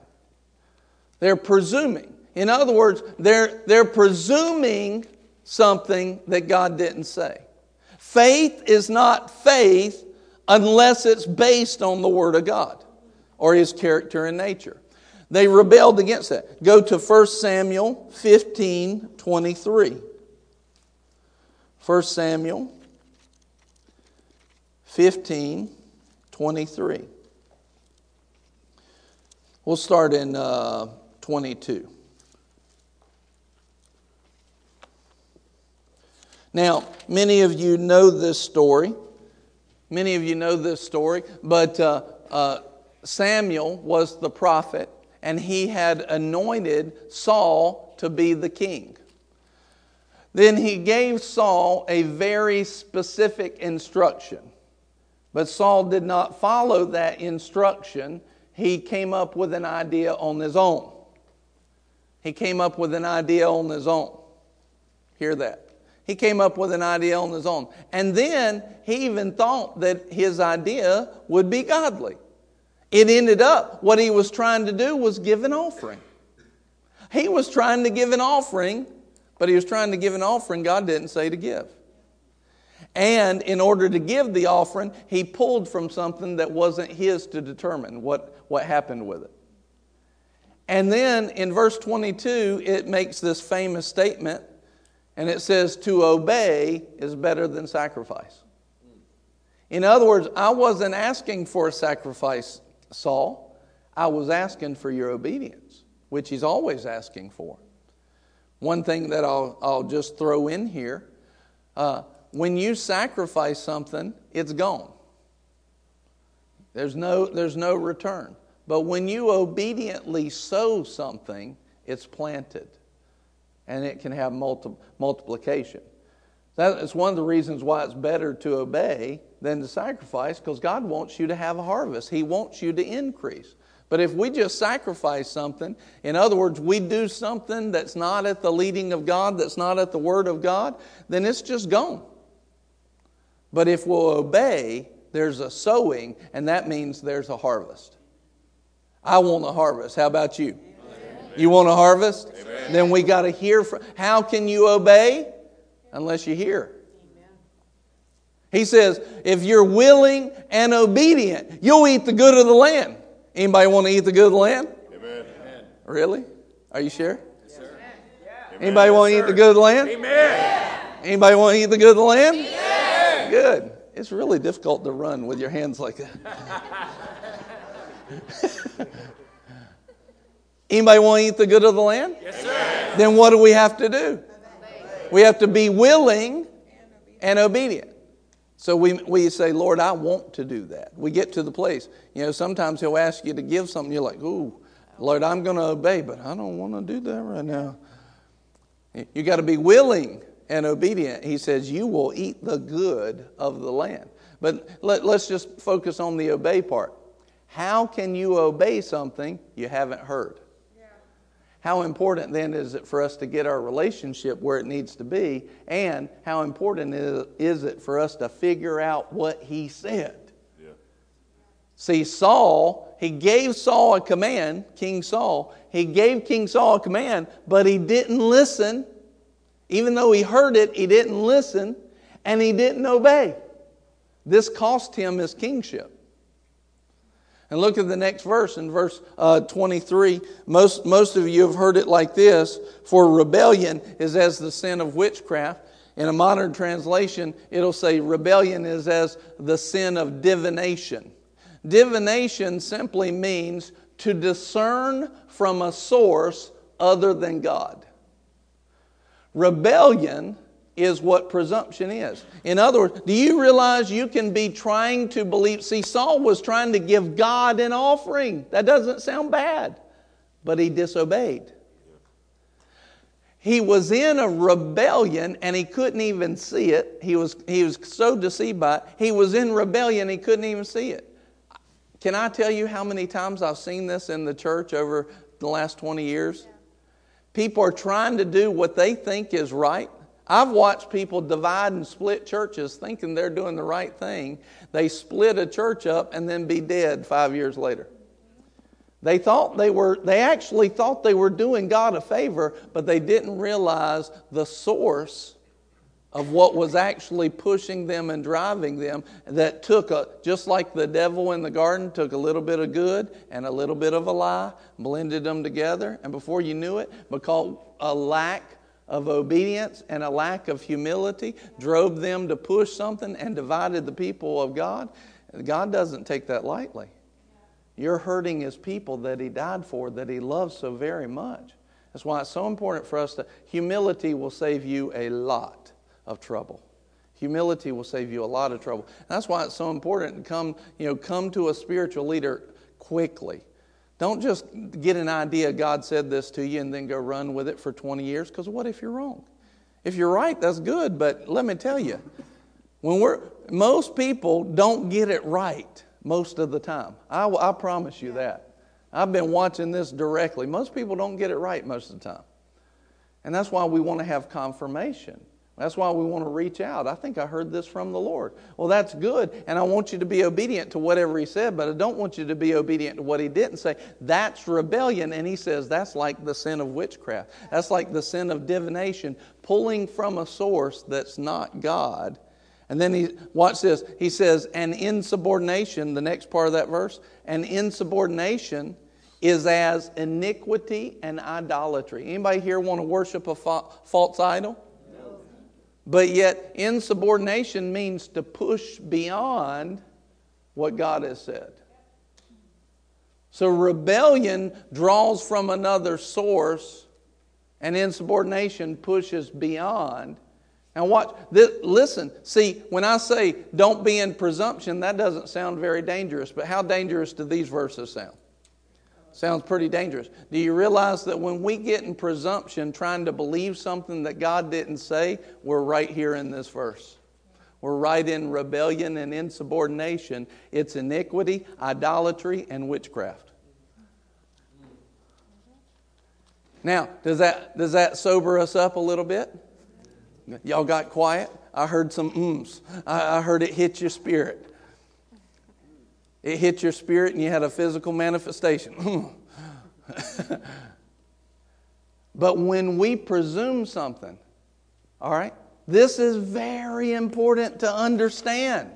They're presuming. In other words, they're, they're presuming something that God didn't say. Faith is not faith unless it's based on the Word of God or His character and nature. They rebelled against that. Go to First Samuel fifteen twenty-three. First Samuel fifteen twenty-three. We'll start in uh, twenty-two. Now, many of you know this story. Many of you know this story, but uh, uh, Samuel was the prophet, and he had anointed Saul to be the king. Then he gave Saul a very specific instruction, but Saul did not follow that instruction. He came up with an idea on his own. He came up with an idea on his own. Hear that. He came up with an idea on his own. And then he even thought that his idea would be godly. It ended up, what he was trying to do was give an offering. He was trying to give an offering, but he was trying to give an offering God didn't say to give. And in order to give the offering, he pulled from something that wasn't his to determine what, what happened with it. And then in verse twenty-two, it makes this famous statement. And it says, to obey is better than sacrifice. In other words, I wasn't asking for a sacrifice, Saul. I was asking for your obedience, which he's always asking for. One thing that I'll, I'll just throw in here, uh, when you sacrifice something, it's gone. There's no, there's no return. But when you obediently sow something, it's planted. And it can have multi- multiplication. That is one of the reasons why it's better to obey than to sacrifice, because God wants you to have a harvest. He wants you to increase. But if we just sacrifice something, in other words, we do something that's not at the leading of God, that's not at the Word of God, then it's just gone. But if we'll obey, there's a sowing, and that means there's a harvest. I want a harvest. How about you? You want to harvest? Amen. Then we got to hear from. How can you obey? Unless you hear. Amen. He says, if you're willing and obedient, you'll eat the good of the land. Anybody want to eat the good of the land? Amen. Really? Are you sure? Yes, sir. Yeah. Anybody yes, want to eat the good of the land? Amen. Yeah. Anybody want to eat the good of the land? Yeah. Good. It's really difficult to run with your hands like that. Anybody want to eat the good of the land? Yes, sir. Then what do we have to do? We have to be willing and obedient. So we we say, Lord, I want to do that. We get to the place. You know, sometimes He'll ask you to give something. You're like, ooh, Lord, I'm going to obey, but I don't want to do that right now. You got to be willing and obedient. He says, you will eat the good of the land. But let, let's just focus on the obey part. How can you obey something you haven't heard? How important then is it for us to get our relationship where it needs to be? And how important is it for us to figure out what He said? Yeah. See, Saul, he gave Saul a command, King Saul. He gave King Saul a command, but he didn't listen. Even though he heard it, he didn't listen, and he didn't obey. This cost him his kingship. And look at the next verse, in verse uh, twenty-three. Most, most of you have heard it like this. For rebellion is as the sin of witchcraft. In a modern translation, it'll say rebellion is as the sin of divination. Divination simply means to discern from a source other than God. Rebellion is what presumption is. In other words, do you realize you can be trying to believe? See, Saul was trying to give God an offering. That doesn't sound bad, but he disobeyed. He was in a rebellion and he couldn't even see it. He was, he was so deceived by it. He was in rebellion, he couldn't even see it. Can I tell you how many times I've seen this in the church over the last twenty years? People are trying to do what they think is right. I've watched people divide and split churches thinking they're doing the right thing. They split a church up and then be dead five years later. They thought they were, they actually thought they were doing God a favor, but they didn't realize the source of what was actually pushing them and driving them, that took a, just like the devil in the garden, took a little bit of good and a little bit of a lie, blended them together, and before you knew it, because a lack of obedience and a lack of humility drove them to push something and divided the people of God. God doesn't take that lightly. You're hurting His people that He died for, that He loves so very much. That's why it's so important for us to... Humility will save you a lot of trouble. Humility will save you a lot of trouble. And that's why it's so important to come, you know, come to a spiritual leader quickly. Don't just get an idea, God said this to you, and then go run with it for twenty years, because what if you're wrong? If you're right, that's good, but let me tell you, when we're most people don't get it right most of the time. I, I promise you that. I've been watching this directly. Most people don't get it right most of the time. And that's why we want to have confirmation. That's why we want to reach out. I think I heard this from the Lord. Well, that's good, and I want you to be obedient to whatever He said, but I don't want you to be obedient to what He didn't say. That's rebellion, and He says that's like the sin of witchcraft. That's like the sin of divination, pulling from a source that's not God. And then he, watch this, he says, and insubordination, the next part of that verse, and insubordination is as iniquity and idolatry. Anybody here want to worship a fa- false idol? No. But yet insubordination means to push beyond what God has said. So rebellion draws from another source, and insubordination pushes beyond. Now watch, this, listen, see, when I say don't be in presumption, that doesn't sound very dangerous, but how dangerous do these verses sound? Sounds pretty dangerous. Do you realize that when we get in presumption trying to believe something that God didn't say, we're right here in this verse. We're right in rebellion and insubordination. It's iniquity, idolatry, and witchcraft. Now, does that, does that sober us up a little bit? Y'all got quiet? I heard some mms. I, I heard it hit your spirit. It hit your spirit and you had a physical manifestation. But when we presume something, all right, this is very important to understand.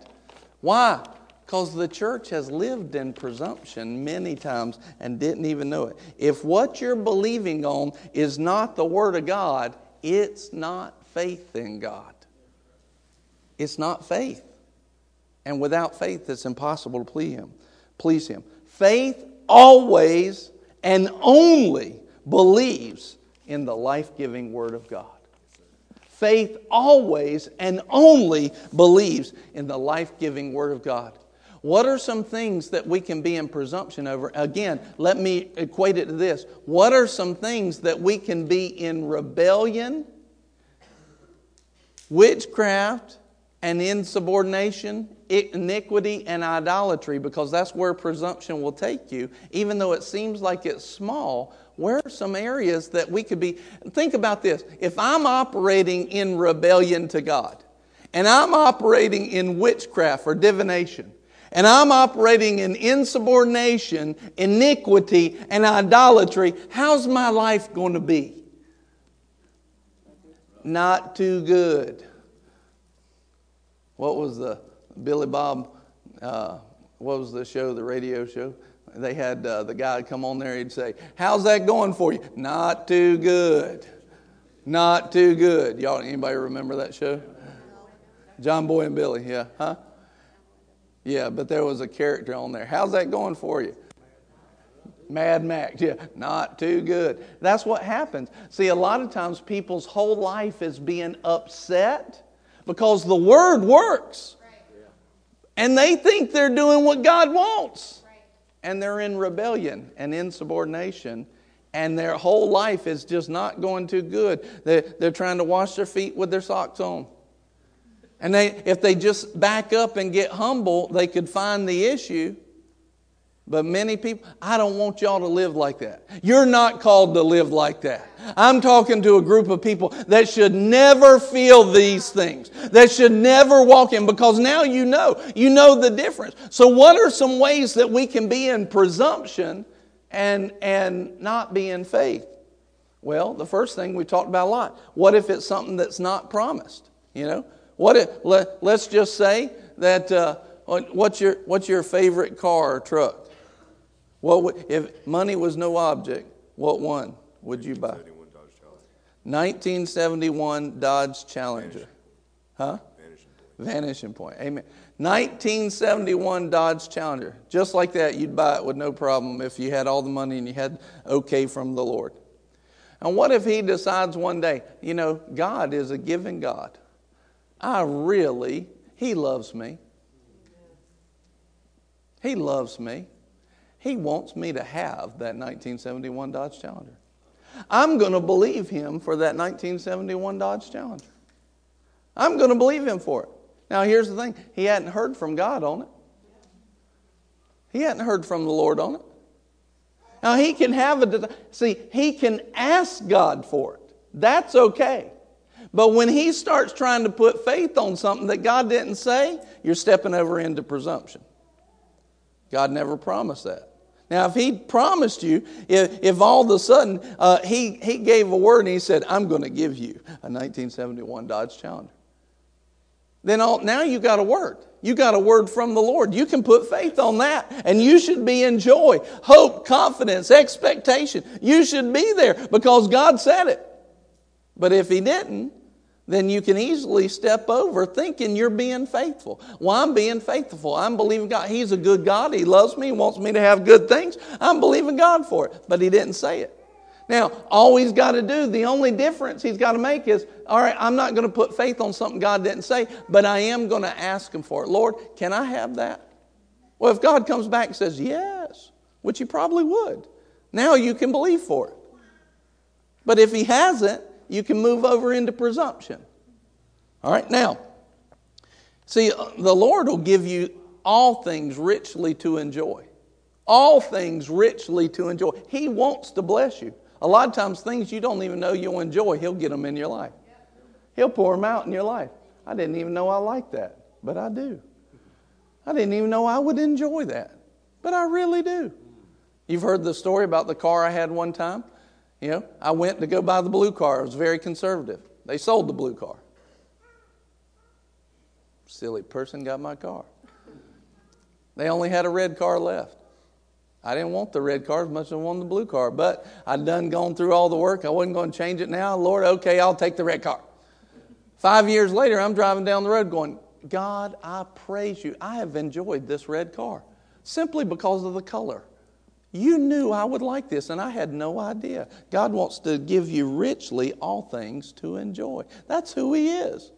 Why? Because the church has lived in presumption many times and didn't even know it. If what you're believing on is not the Word of God, it's not faith in God. It's not faith. And without faith, it's impossible to please Him. Please Him. Faith always and only believes in the life-giving Word of God. Faith always and only believes in the life-giving Word of God. What are some things that we can be in presumption over? Again, let me equate it to this. What are some things that we can be in rebellion, witchcraft, and insubordination, iniquity, and idolatry, because that's where presumption will take you. Even though it seems like it's small, where are some areas that we could be? Think about this. If I'm operating in rebellion to God, and I'm operating in witchcraft or divination, and I'm operating in insubordination, iniquity, and idolatry, how's my life going to be? Not too good. What was the Billy Bob, uh, what was the show, the radio show? They had uh, the guy come on there, he'd say, how's that going for you? Not too good. Not too good. Y'all, anybody remember that show? John Boy and Billy, yeah. Huh? Yeah, but there was a character on there. How's that going for you? Mad Max, yeah, not too good. That's what happens. See, a lot of times people's whole life is being upset because the Word works. Right. And they think they're doing what God wants. Right. And they're in rebellion and insubordination and their whole life is just not going too good. They're, they're trying to wash their feet with their socks on. And they, if they just back up and get humble, they could find the issue. But many people, I don't want y'all to live like that. You're not called to live like that. I'm talking to a group of people that should never feel these things, that should never walk in, because now you know, you know the difference. So what are some ways that we can be in presumption and, and not be in faith? Well, the first thing we talked about a lot, what if it's something that's not promised? You know, what if, let, let's just say that, uh, what's your, what's your favorite car or truck? What, if money was no object, what one would you buy? nineteen seventy-one Dodge Challenger. Huh? Vanishing point. Vanishing point. Amen. nineteen seventy-one Dodge Challenger. Just like that, you'd buy it with no problem if you had all the money and you had okay from the Lord. And what if he decides one day, you know, God is a giving God. I really, he loves me. He loves me. He wants me to have that nineteen seventy-one Dodge Challenger. I'm going to believe him for that nineteen seventy-one Dodge Challenger. I'm going to believe him for it. Now, here's the thing. He hadn't heard from God on it. He hadn't heard from the Lord on it. Now, he can have a... See, he can ask God for it. That's okay. But when he starts trying to put faith on something that God didn't say, you're stepping over into presumption. God never promised that. Now, if he promised you, if, if all of a sudden uh, he, he gave a word and he said, I'm going to give you a nineteen seventy-one Dodge Challenger, then all, now you got a word. You got a word from the Lord. You can put faith on that, and you should be in joy, hope, confidence, expectation. You should be there because God said it. But if he didn't, then you can easily step over thinking you're being faithful. Well, I'm being faithful. I'm believing God. He's a good God. He loves me. He wants me to have good things. I'm believing God for it. But he didn't say it. Now, all he's got to do, the only difference he's got to make is, all right, I'm not going to put faith on something God didn't say, but I am going to ask him for it. Lord, can I have that? Well, if God comes back and says yes, which he probably would, now you can believe for it. But if he hasn't, you can move over into presumption. All right, now, see, the Lord will give you all things richly to enjoy. All things richly to enjoy. He wants to bless you. A lot of times, things you don't even know you'll enjoy, he'll get them in your life. He'll pour them out in your life. I didn't even know I liked that, but I do. I didn't even know I would enjoy that, but I really do. You've heard the story about the car I had one time. You know, I went to go buy the blue car. It was very conservative. They sold the blue car. Silly person got my car. They only had a red car left. I didn't want the red car as much as I wanted the blue car, but I'd done gone through all the work. I wasn't going to change it now. Lord, okay, I'll take the red car. Five years later, I'm driving down the road going, God, I praise you. I have enjoyed this red car simply because of the color. You knew I would like this, and I had no idea. God wants to give you richly all things to enjoy. That's who he is.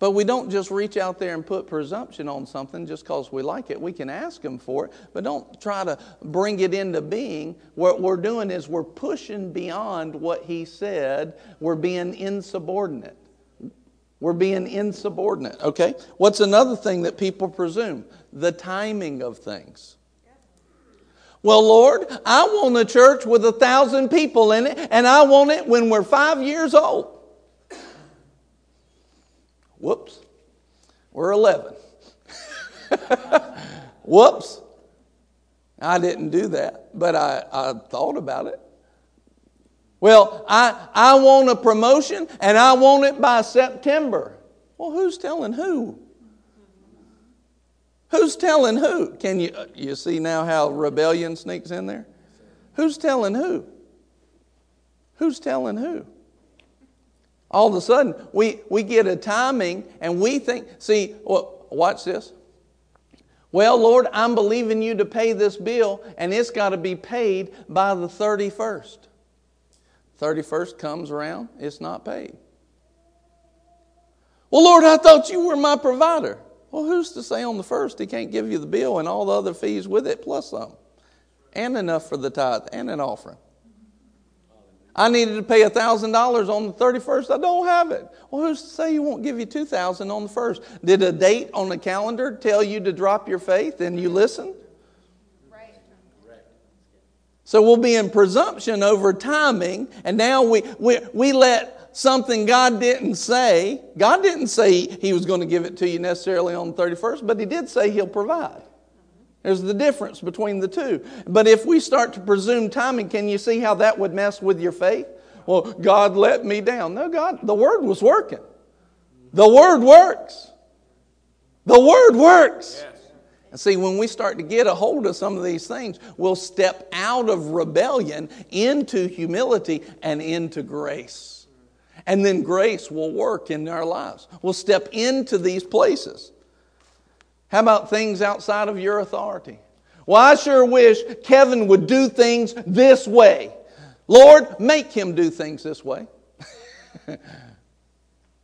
But we don't just reach out there and put presumption on something just because we like it. We can ask him for it, but don't try to bring it into being. What we're doing is we're pushing beyond what he said. We're being insubordinate. We're being insubordinate, okay? What's another thing that people presume? The timing of things. Well, Lord, I want a church with a thousand people in it, and I want it when we're five years old. Whoops. We're eleven. Whoops. I didn't do that, but I, I thought about it. Well, I, I want a promotion, and I want it by September. Well, who's telling who? Who's telling who? Can you you see now how rebellion sneaks in there? Who's telling who? Who's telling who? All of a sudden, we, we get a timing and we think, see, well, watch this. Well, Lord, I'm believing you to pay this bill, and it's got to be paid by the thirty-first. thirty-first comes around, it's not paid. Well, Lord, I thought you were my provider. Well, who's to say on the first he can't give you the bill and all the other fees with it plus some? and enough for the tithe and an offering. I needed to pay one thousand dollars on the thirty-first. I don't have it. Well, who's to say you won't give you two thousand dollars on the first? Did a date on the calendar tell you to drop your faith and you listen? Right. So we'll be in presumption over timing, and now we we, we let something God didn't say. God didn't say He was going to give it to you necessarily on the thirty-first, but He did say He'll provide. There's the difference between the two. But if we start to presume timing, can you see how that would mess with your faith? Well, God let me down. No, God, the Word was working. The Word works. The Word works. Yes. And see, when we start to get a hold of some of these things, we'll step out of rebellion into humility and into grace. And then grace will work in our lives. We'll step into these places. How about things outside of your authority? Well, I sure wish Kevin would do things this way. Lord, make him do things this way.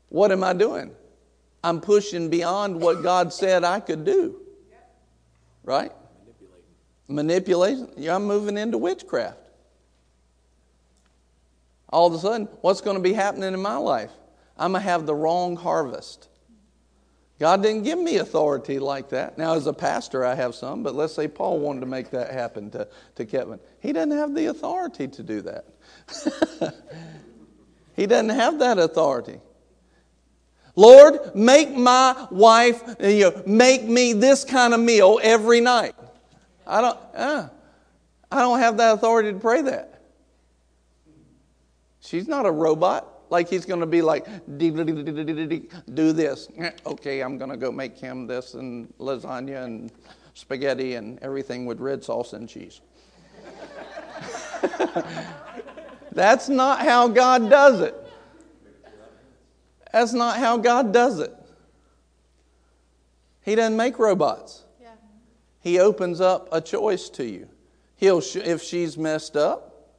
What am I doing? I'm pushing beyond what God said I could do. Right? Manipulation. Manipulation. Yeah, I'm moving into witchcraft. All of a sudden, what's going to be happening in my life? I'm going to have the wrong harvest. God didn't give me authority like that. Now, as a pastor, I have some, but let's say Paul wanted to make that happen to, to Kevin. He doesn't have the authority to do that. He doesn't have that authority. Lord, make my wife, you know, make me this kind of meal every night. I don't, uh, I don't have that authority to pray that. She's not a robot. Like he's going to be like, do this. Okay, I'm going to go make him this and lasagna and spaghetti and everything with red sauce and cheese. That's not how God does it. That's not how God does it. He doesn't make robots. Yeah. He opens up a choice to you. He'll sh- if she's messed up,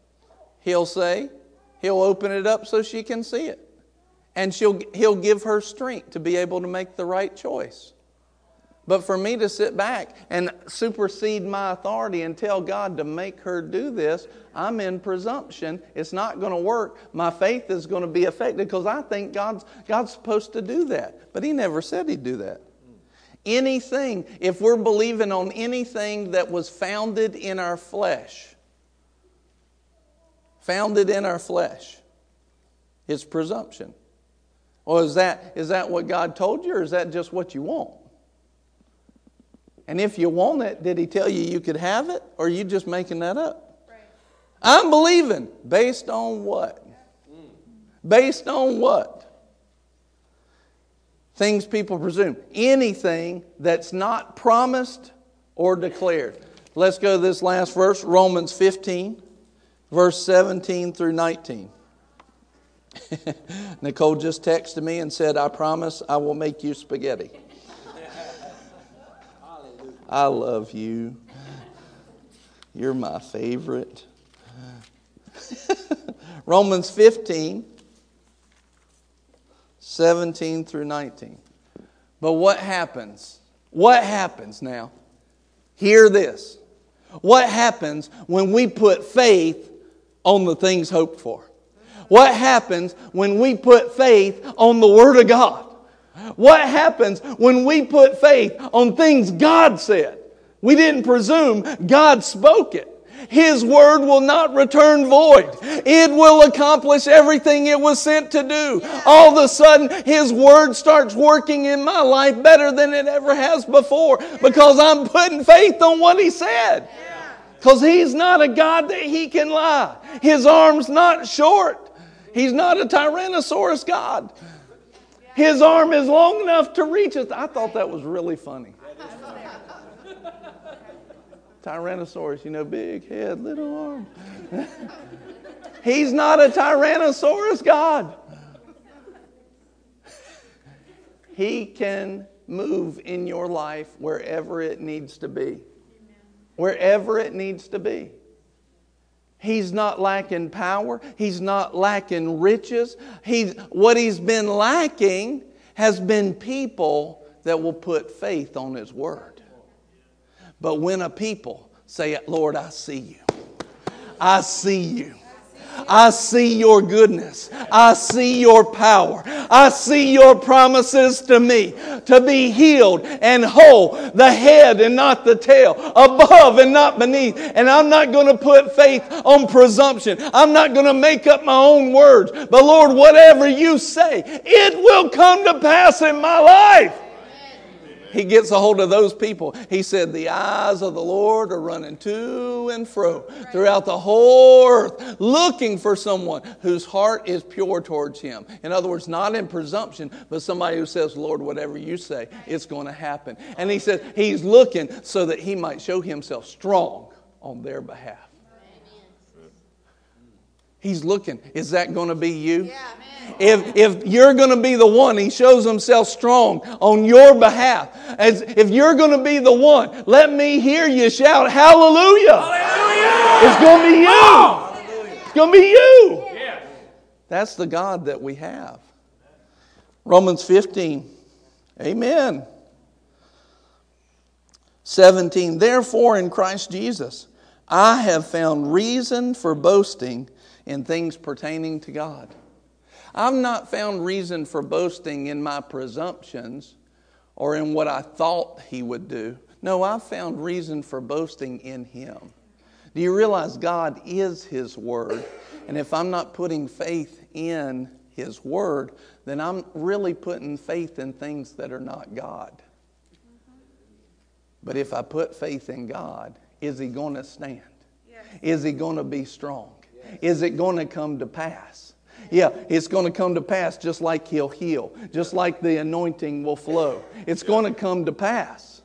he'll say... He'll open it up so she can see it. And she'll, he'll give her strength to be able to make the right choice. But for me to sit back and supersede my authority and tell God to make her do this, I'm in presumption. It's not going to work. My faith is going to be affected because I think God's, God's supposed to do that. But He never said He'd do that. Anything, if we're believing on anything that was founded in our flesh... Founded in our flesh. It's presumption. Or is that, is that what God told you, or is that just what you want? And if you want it, did He tell you you could have it, or are you just making that up? Right. I'm believing. Based on what? Mm. Based on what? Things people presume. Anything that's not promised or declared. Let's go to this last verse, Romans fifteen. Verse seventeen through nineteen. Nicole just texted me and said, I promise I will make you spaghetti. I love you. You're my favorite. Romans fifteen, seventeen through nineteen. But what happens? What happens now? Hear this. What happens when we put faith on the things hoped for? What happens when we put faith on the Word of God? What happens when we put faith on things God said? We didn't presume, God spoke it. His Word will not return void. It will accomplish everything it was sent to do. All of a sudden, His Word starts working in my life better than it ever has before because I'm putting faith on what He said. Because He's not a God that He can lie. His arm's not short. He's not a Tyrannosaurus God. His arm is long enough to reach us. I thought that was really funny. Tyrannosaurus, you know, big head, little arm. He's not a Tyrannosaurus God. He can move in your life wherever it needs to be. Wherever it needs to be. He's not lacking power. He's not lacking riches. He's, what He's been lacking has been people that will put faith on His Word. But when a people Say it, Lord, I see you. I see you. I see your goodness. I see your power. I see your promises to me to be healed and whole, the head and not the tail, above and not beneath. And I'm not going to put faith on presumption. I'm not going to make up my own words. But Lord, whatever you say, it will come to pass in my life. He gets a hold of those people. He said, the eyes of the Lord are running to and fro throughout the whole earth, looking for someone whose heart is pure towards Him. In other words, not in presumption, but somebody who says, Lord, whatever you say, it's going to happen. And He says, He's looking so that He might show Himself strong on their behalf. He's looking. Is that going to be you? Yeah, if, if you're going to be the one, He shows Himself strong on your behalf. As if you're going to be the one, let me hear you shout, hallelujah. Hallelujah. It's going to be you. Hallelujah. It's going to be you. Yeah. That's the God that we have. Romans fifteen. Amen. seventeen. Therefore in Christ Jesus, I have found reason for boasting in things pertaining to God. I've not found reason for boasting in my presumptions or in what I thought He would do. No, I've found reason for boasting in Him. Do you realize God is His Word? And if I'm not putting faith in His Word, then I'm really putting faith in things that are not God. But if I put faith in God, is He going to stand? Is He going to be strong? Is it going to come to pass? Yeah, it's going to come to pass just like He'll heal, just like the anointing will flow. It's going to come to pass.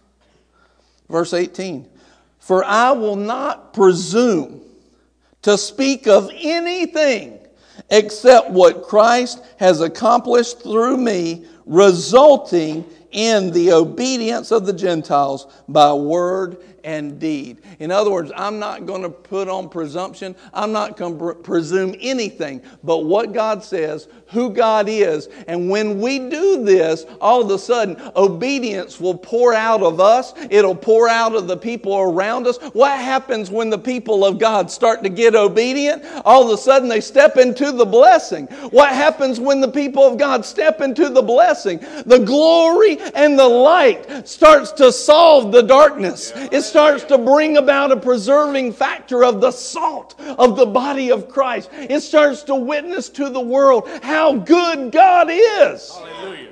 Verse eighteen, for I will not presume to speak of anything except what Christ has accomplished through me, resulting in the obedience of the Gentiles by word and deed. In other words, I'm not going to put on presumption. I'm not going to presume anything but what God says, who God is. And when we do this, all of a sudden, obedience will pour out of us. It'll pour out of the people around us. What happens when the people of God start to get obedient? All of a sudden, they step into the blessing. What happens when the people of God step into the blessing? The glory and the light starts to solve the darkness. It starts to bring about a preserving factor of the salt of the body of Christ. It starts to witness to the world how good God is. Hallelujah.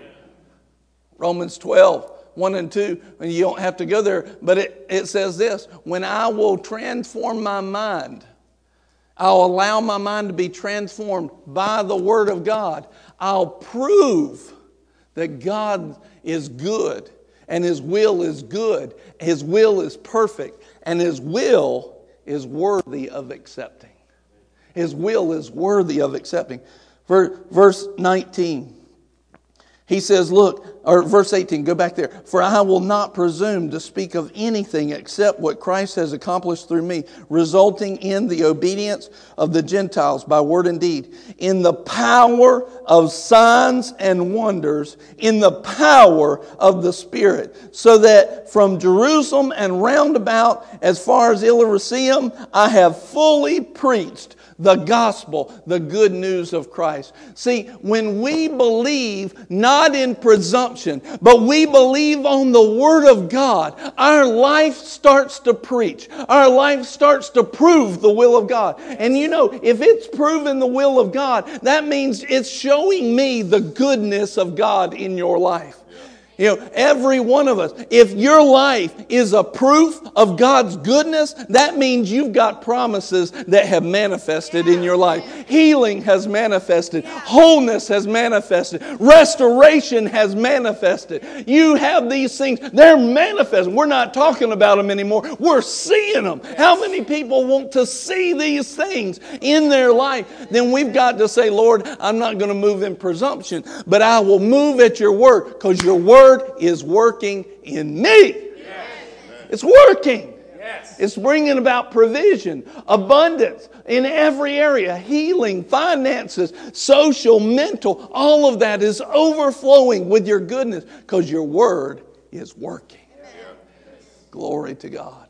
Romans twelve, one and two, and you don't have to go there, but it, it says this, when I will transform my mind, I'll allow my mind to be transformed by the Word of God. I'll prove that God is good and His will is good. His will is perfect and His will is worthy of accepting. His will is worthy of accepting. Verse nineteen, he says, look, or verse eighteen, go back there. For I will not presume to speak of anything except what Christ has accomplished through me, resulting in the obedience of the Gentiles by word and deed, in the power of signs and wonders, in the power of the Spirit, so that from Jerusalem and round about as far as Illyricum, I have fully preached the gospel, the good news of Christ. See, when we believe not in presumption, but we believe on the Word of God, our life starts to preach. Our life starts to prove the will of God. And you know, if it's proving the will of God, that means it's showing me the goodness of God in your life. You know, every one of us, if your life is a proof of God's goodness, that means you've got promises that have manifested yeah. in your life. Healing has manifested. Yeah. Wholeness has manifested. Restoration has manifested. You have these things. They're manifested. We're not talking about them anymore. We're seeing them. Yes. How many people want to see these things in their life? Then we've got to say, Lord, I'm not going to move in presumption, but I will move at your word because your word is working in me. Yes. It's working. Yes. It's bringing about provision, abundance in every area, healing, finances, social, mental. All of that is overflowing with your goodness because your word is working. Yes. Glory to God.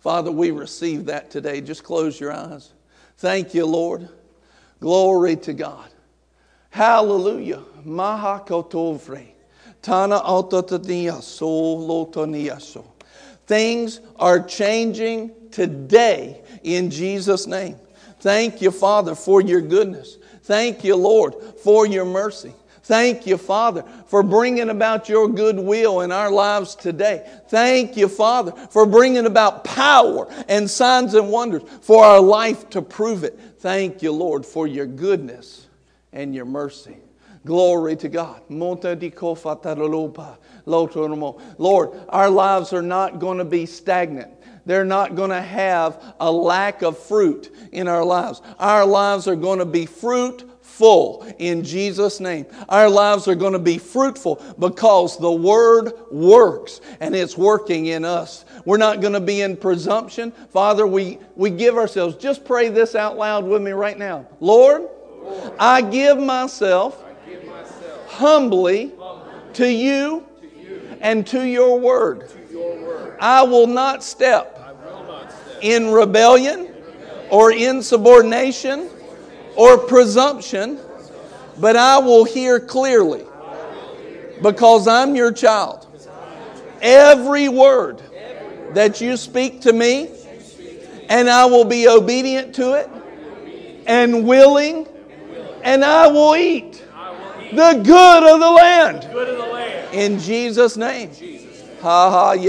Father, we receive that today. Just close your eyes. Thank you, Lord. Glory to God. Hallelujah. Maha kotovre. Tana autotania solo toniaso. Things are changing today in Jesus' name. Thank you, Father, for your goodness. Thank you, Lord, for your mercy. Thank you, Father, for bringing about your goodwill in our lives today. Thank you, Father, for bringing about power and signs and wonders for our life to prove it. Thank you, Lord, for your goodness and your mercy. Glory to God. Lord, our lives are not going to be stagnant. They're not going to have a lack of fruit in our lives. Our lives are going to be fruitful in Jesus' name. Our lives are going to be fruitful because the Word works and it's working in us. We're not going to be in presumption. Father, we, we give ourselves. Just pray this out loud with me right now. Lord, Lord I give myself, I give myself humbly, humbly to you, to you and to your Word. To your word. I will not step in rebellion or insubordination or presumption, but I will hear clearly because I'm your child. Every word that you speak to me, and I will be obedient to it and willing, and I will eat the good of the land. In Jesus' name. Ha ha.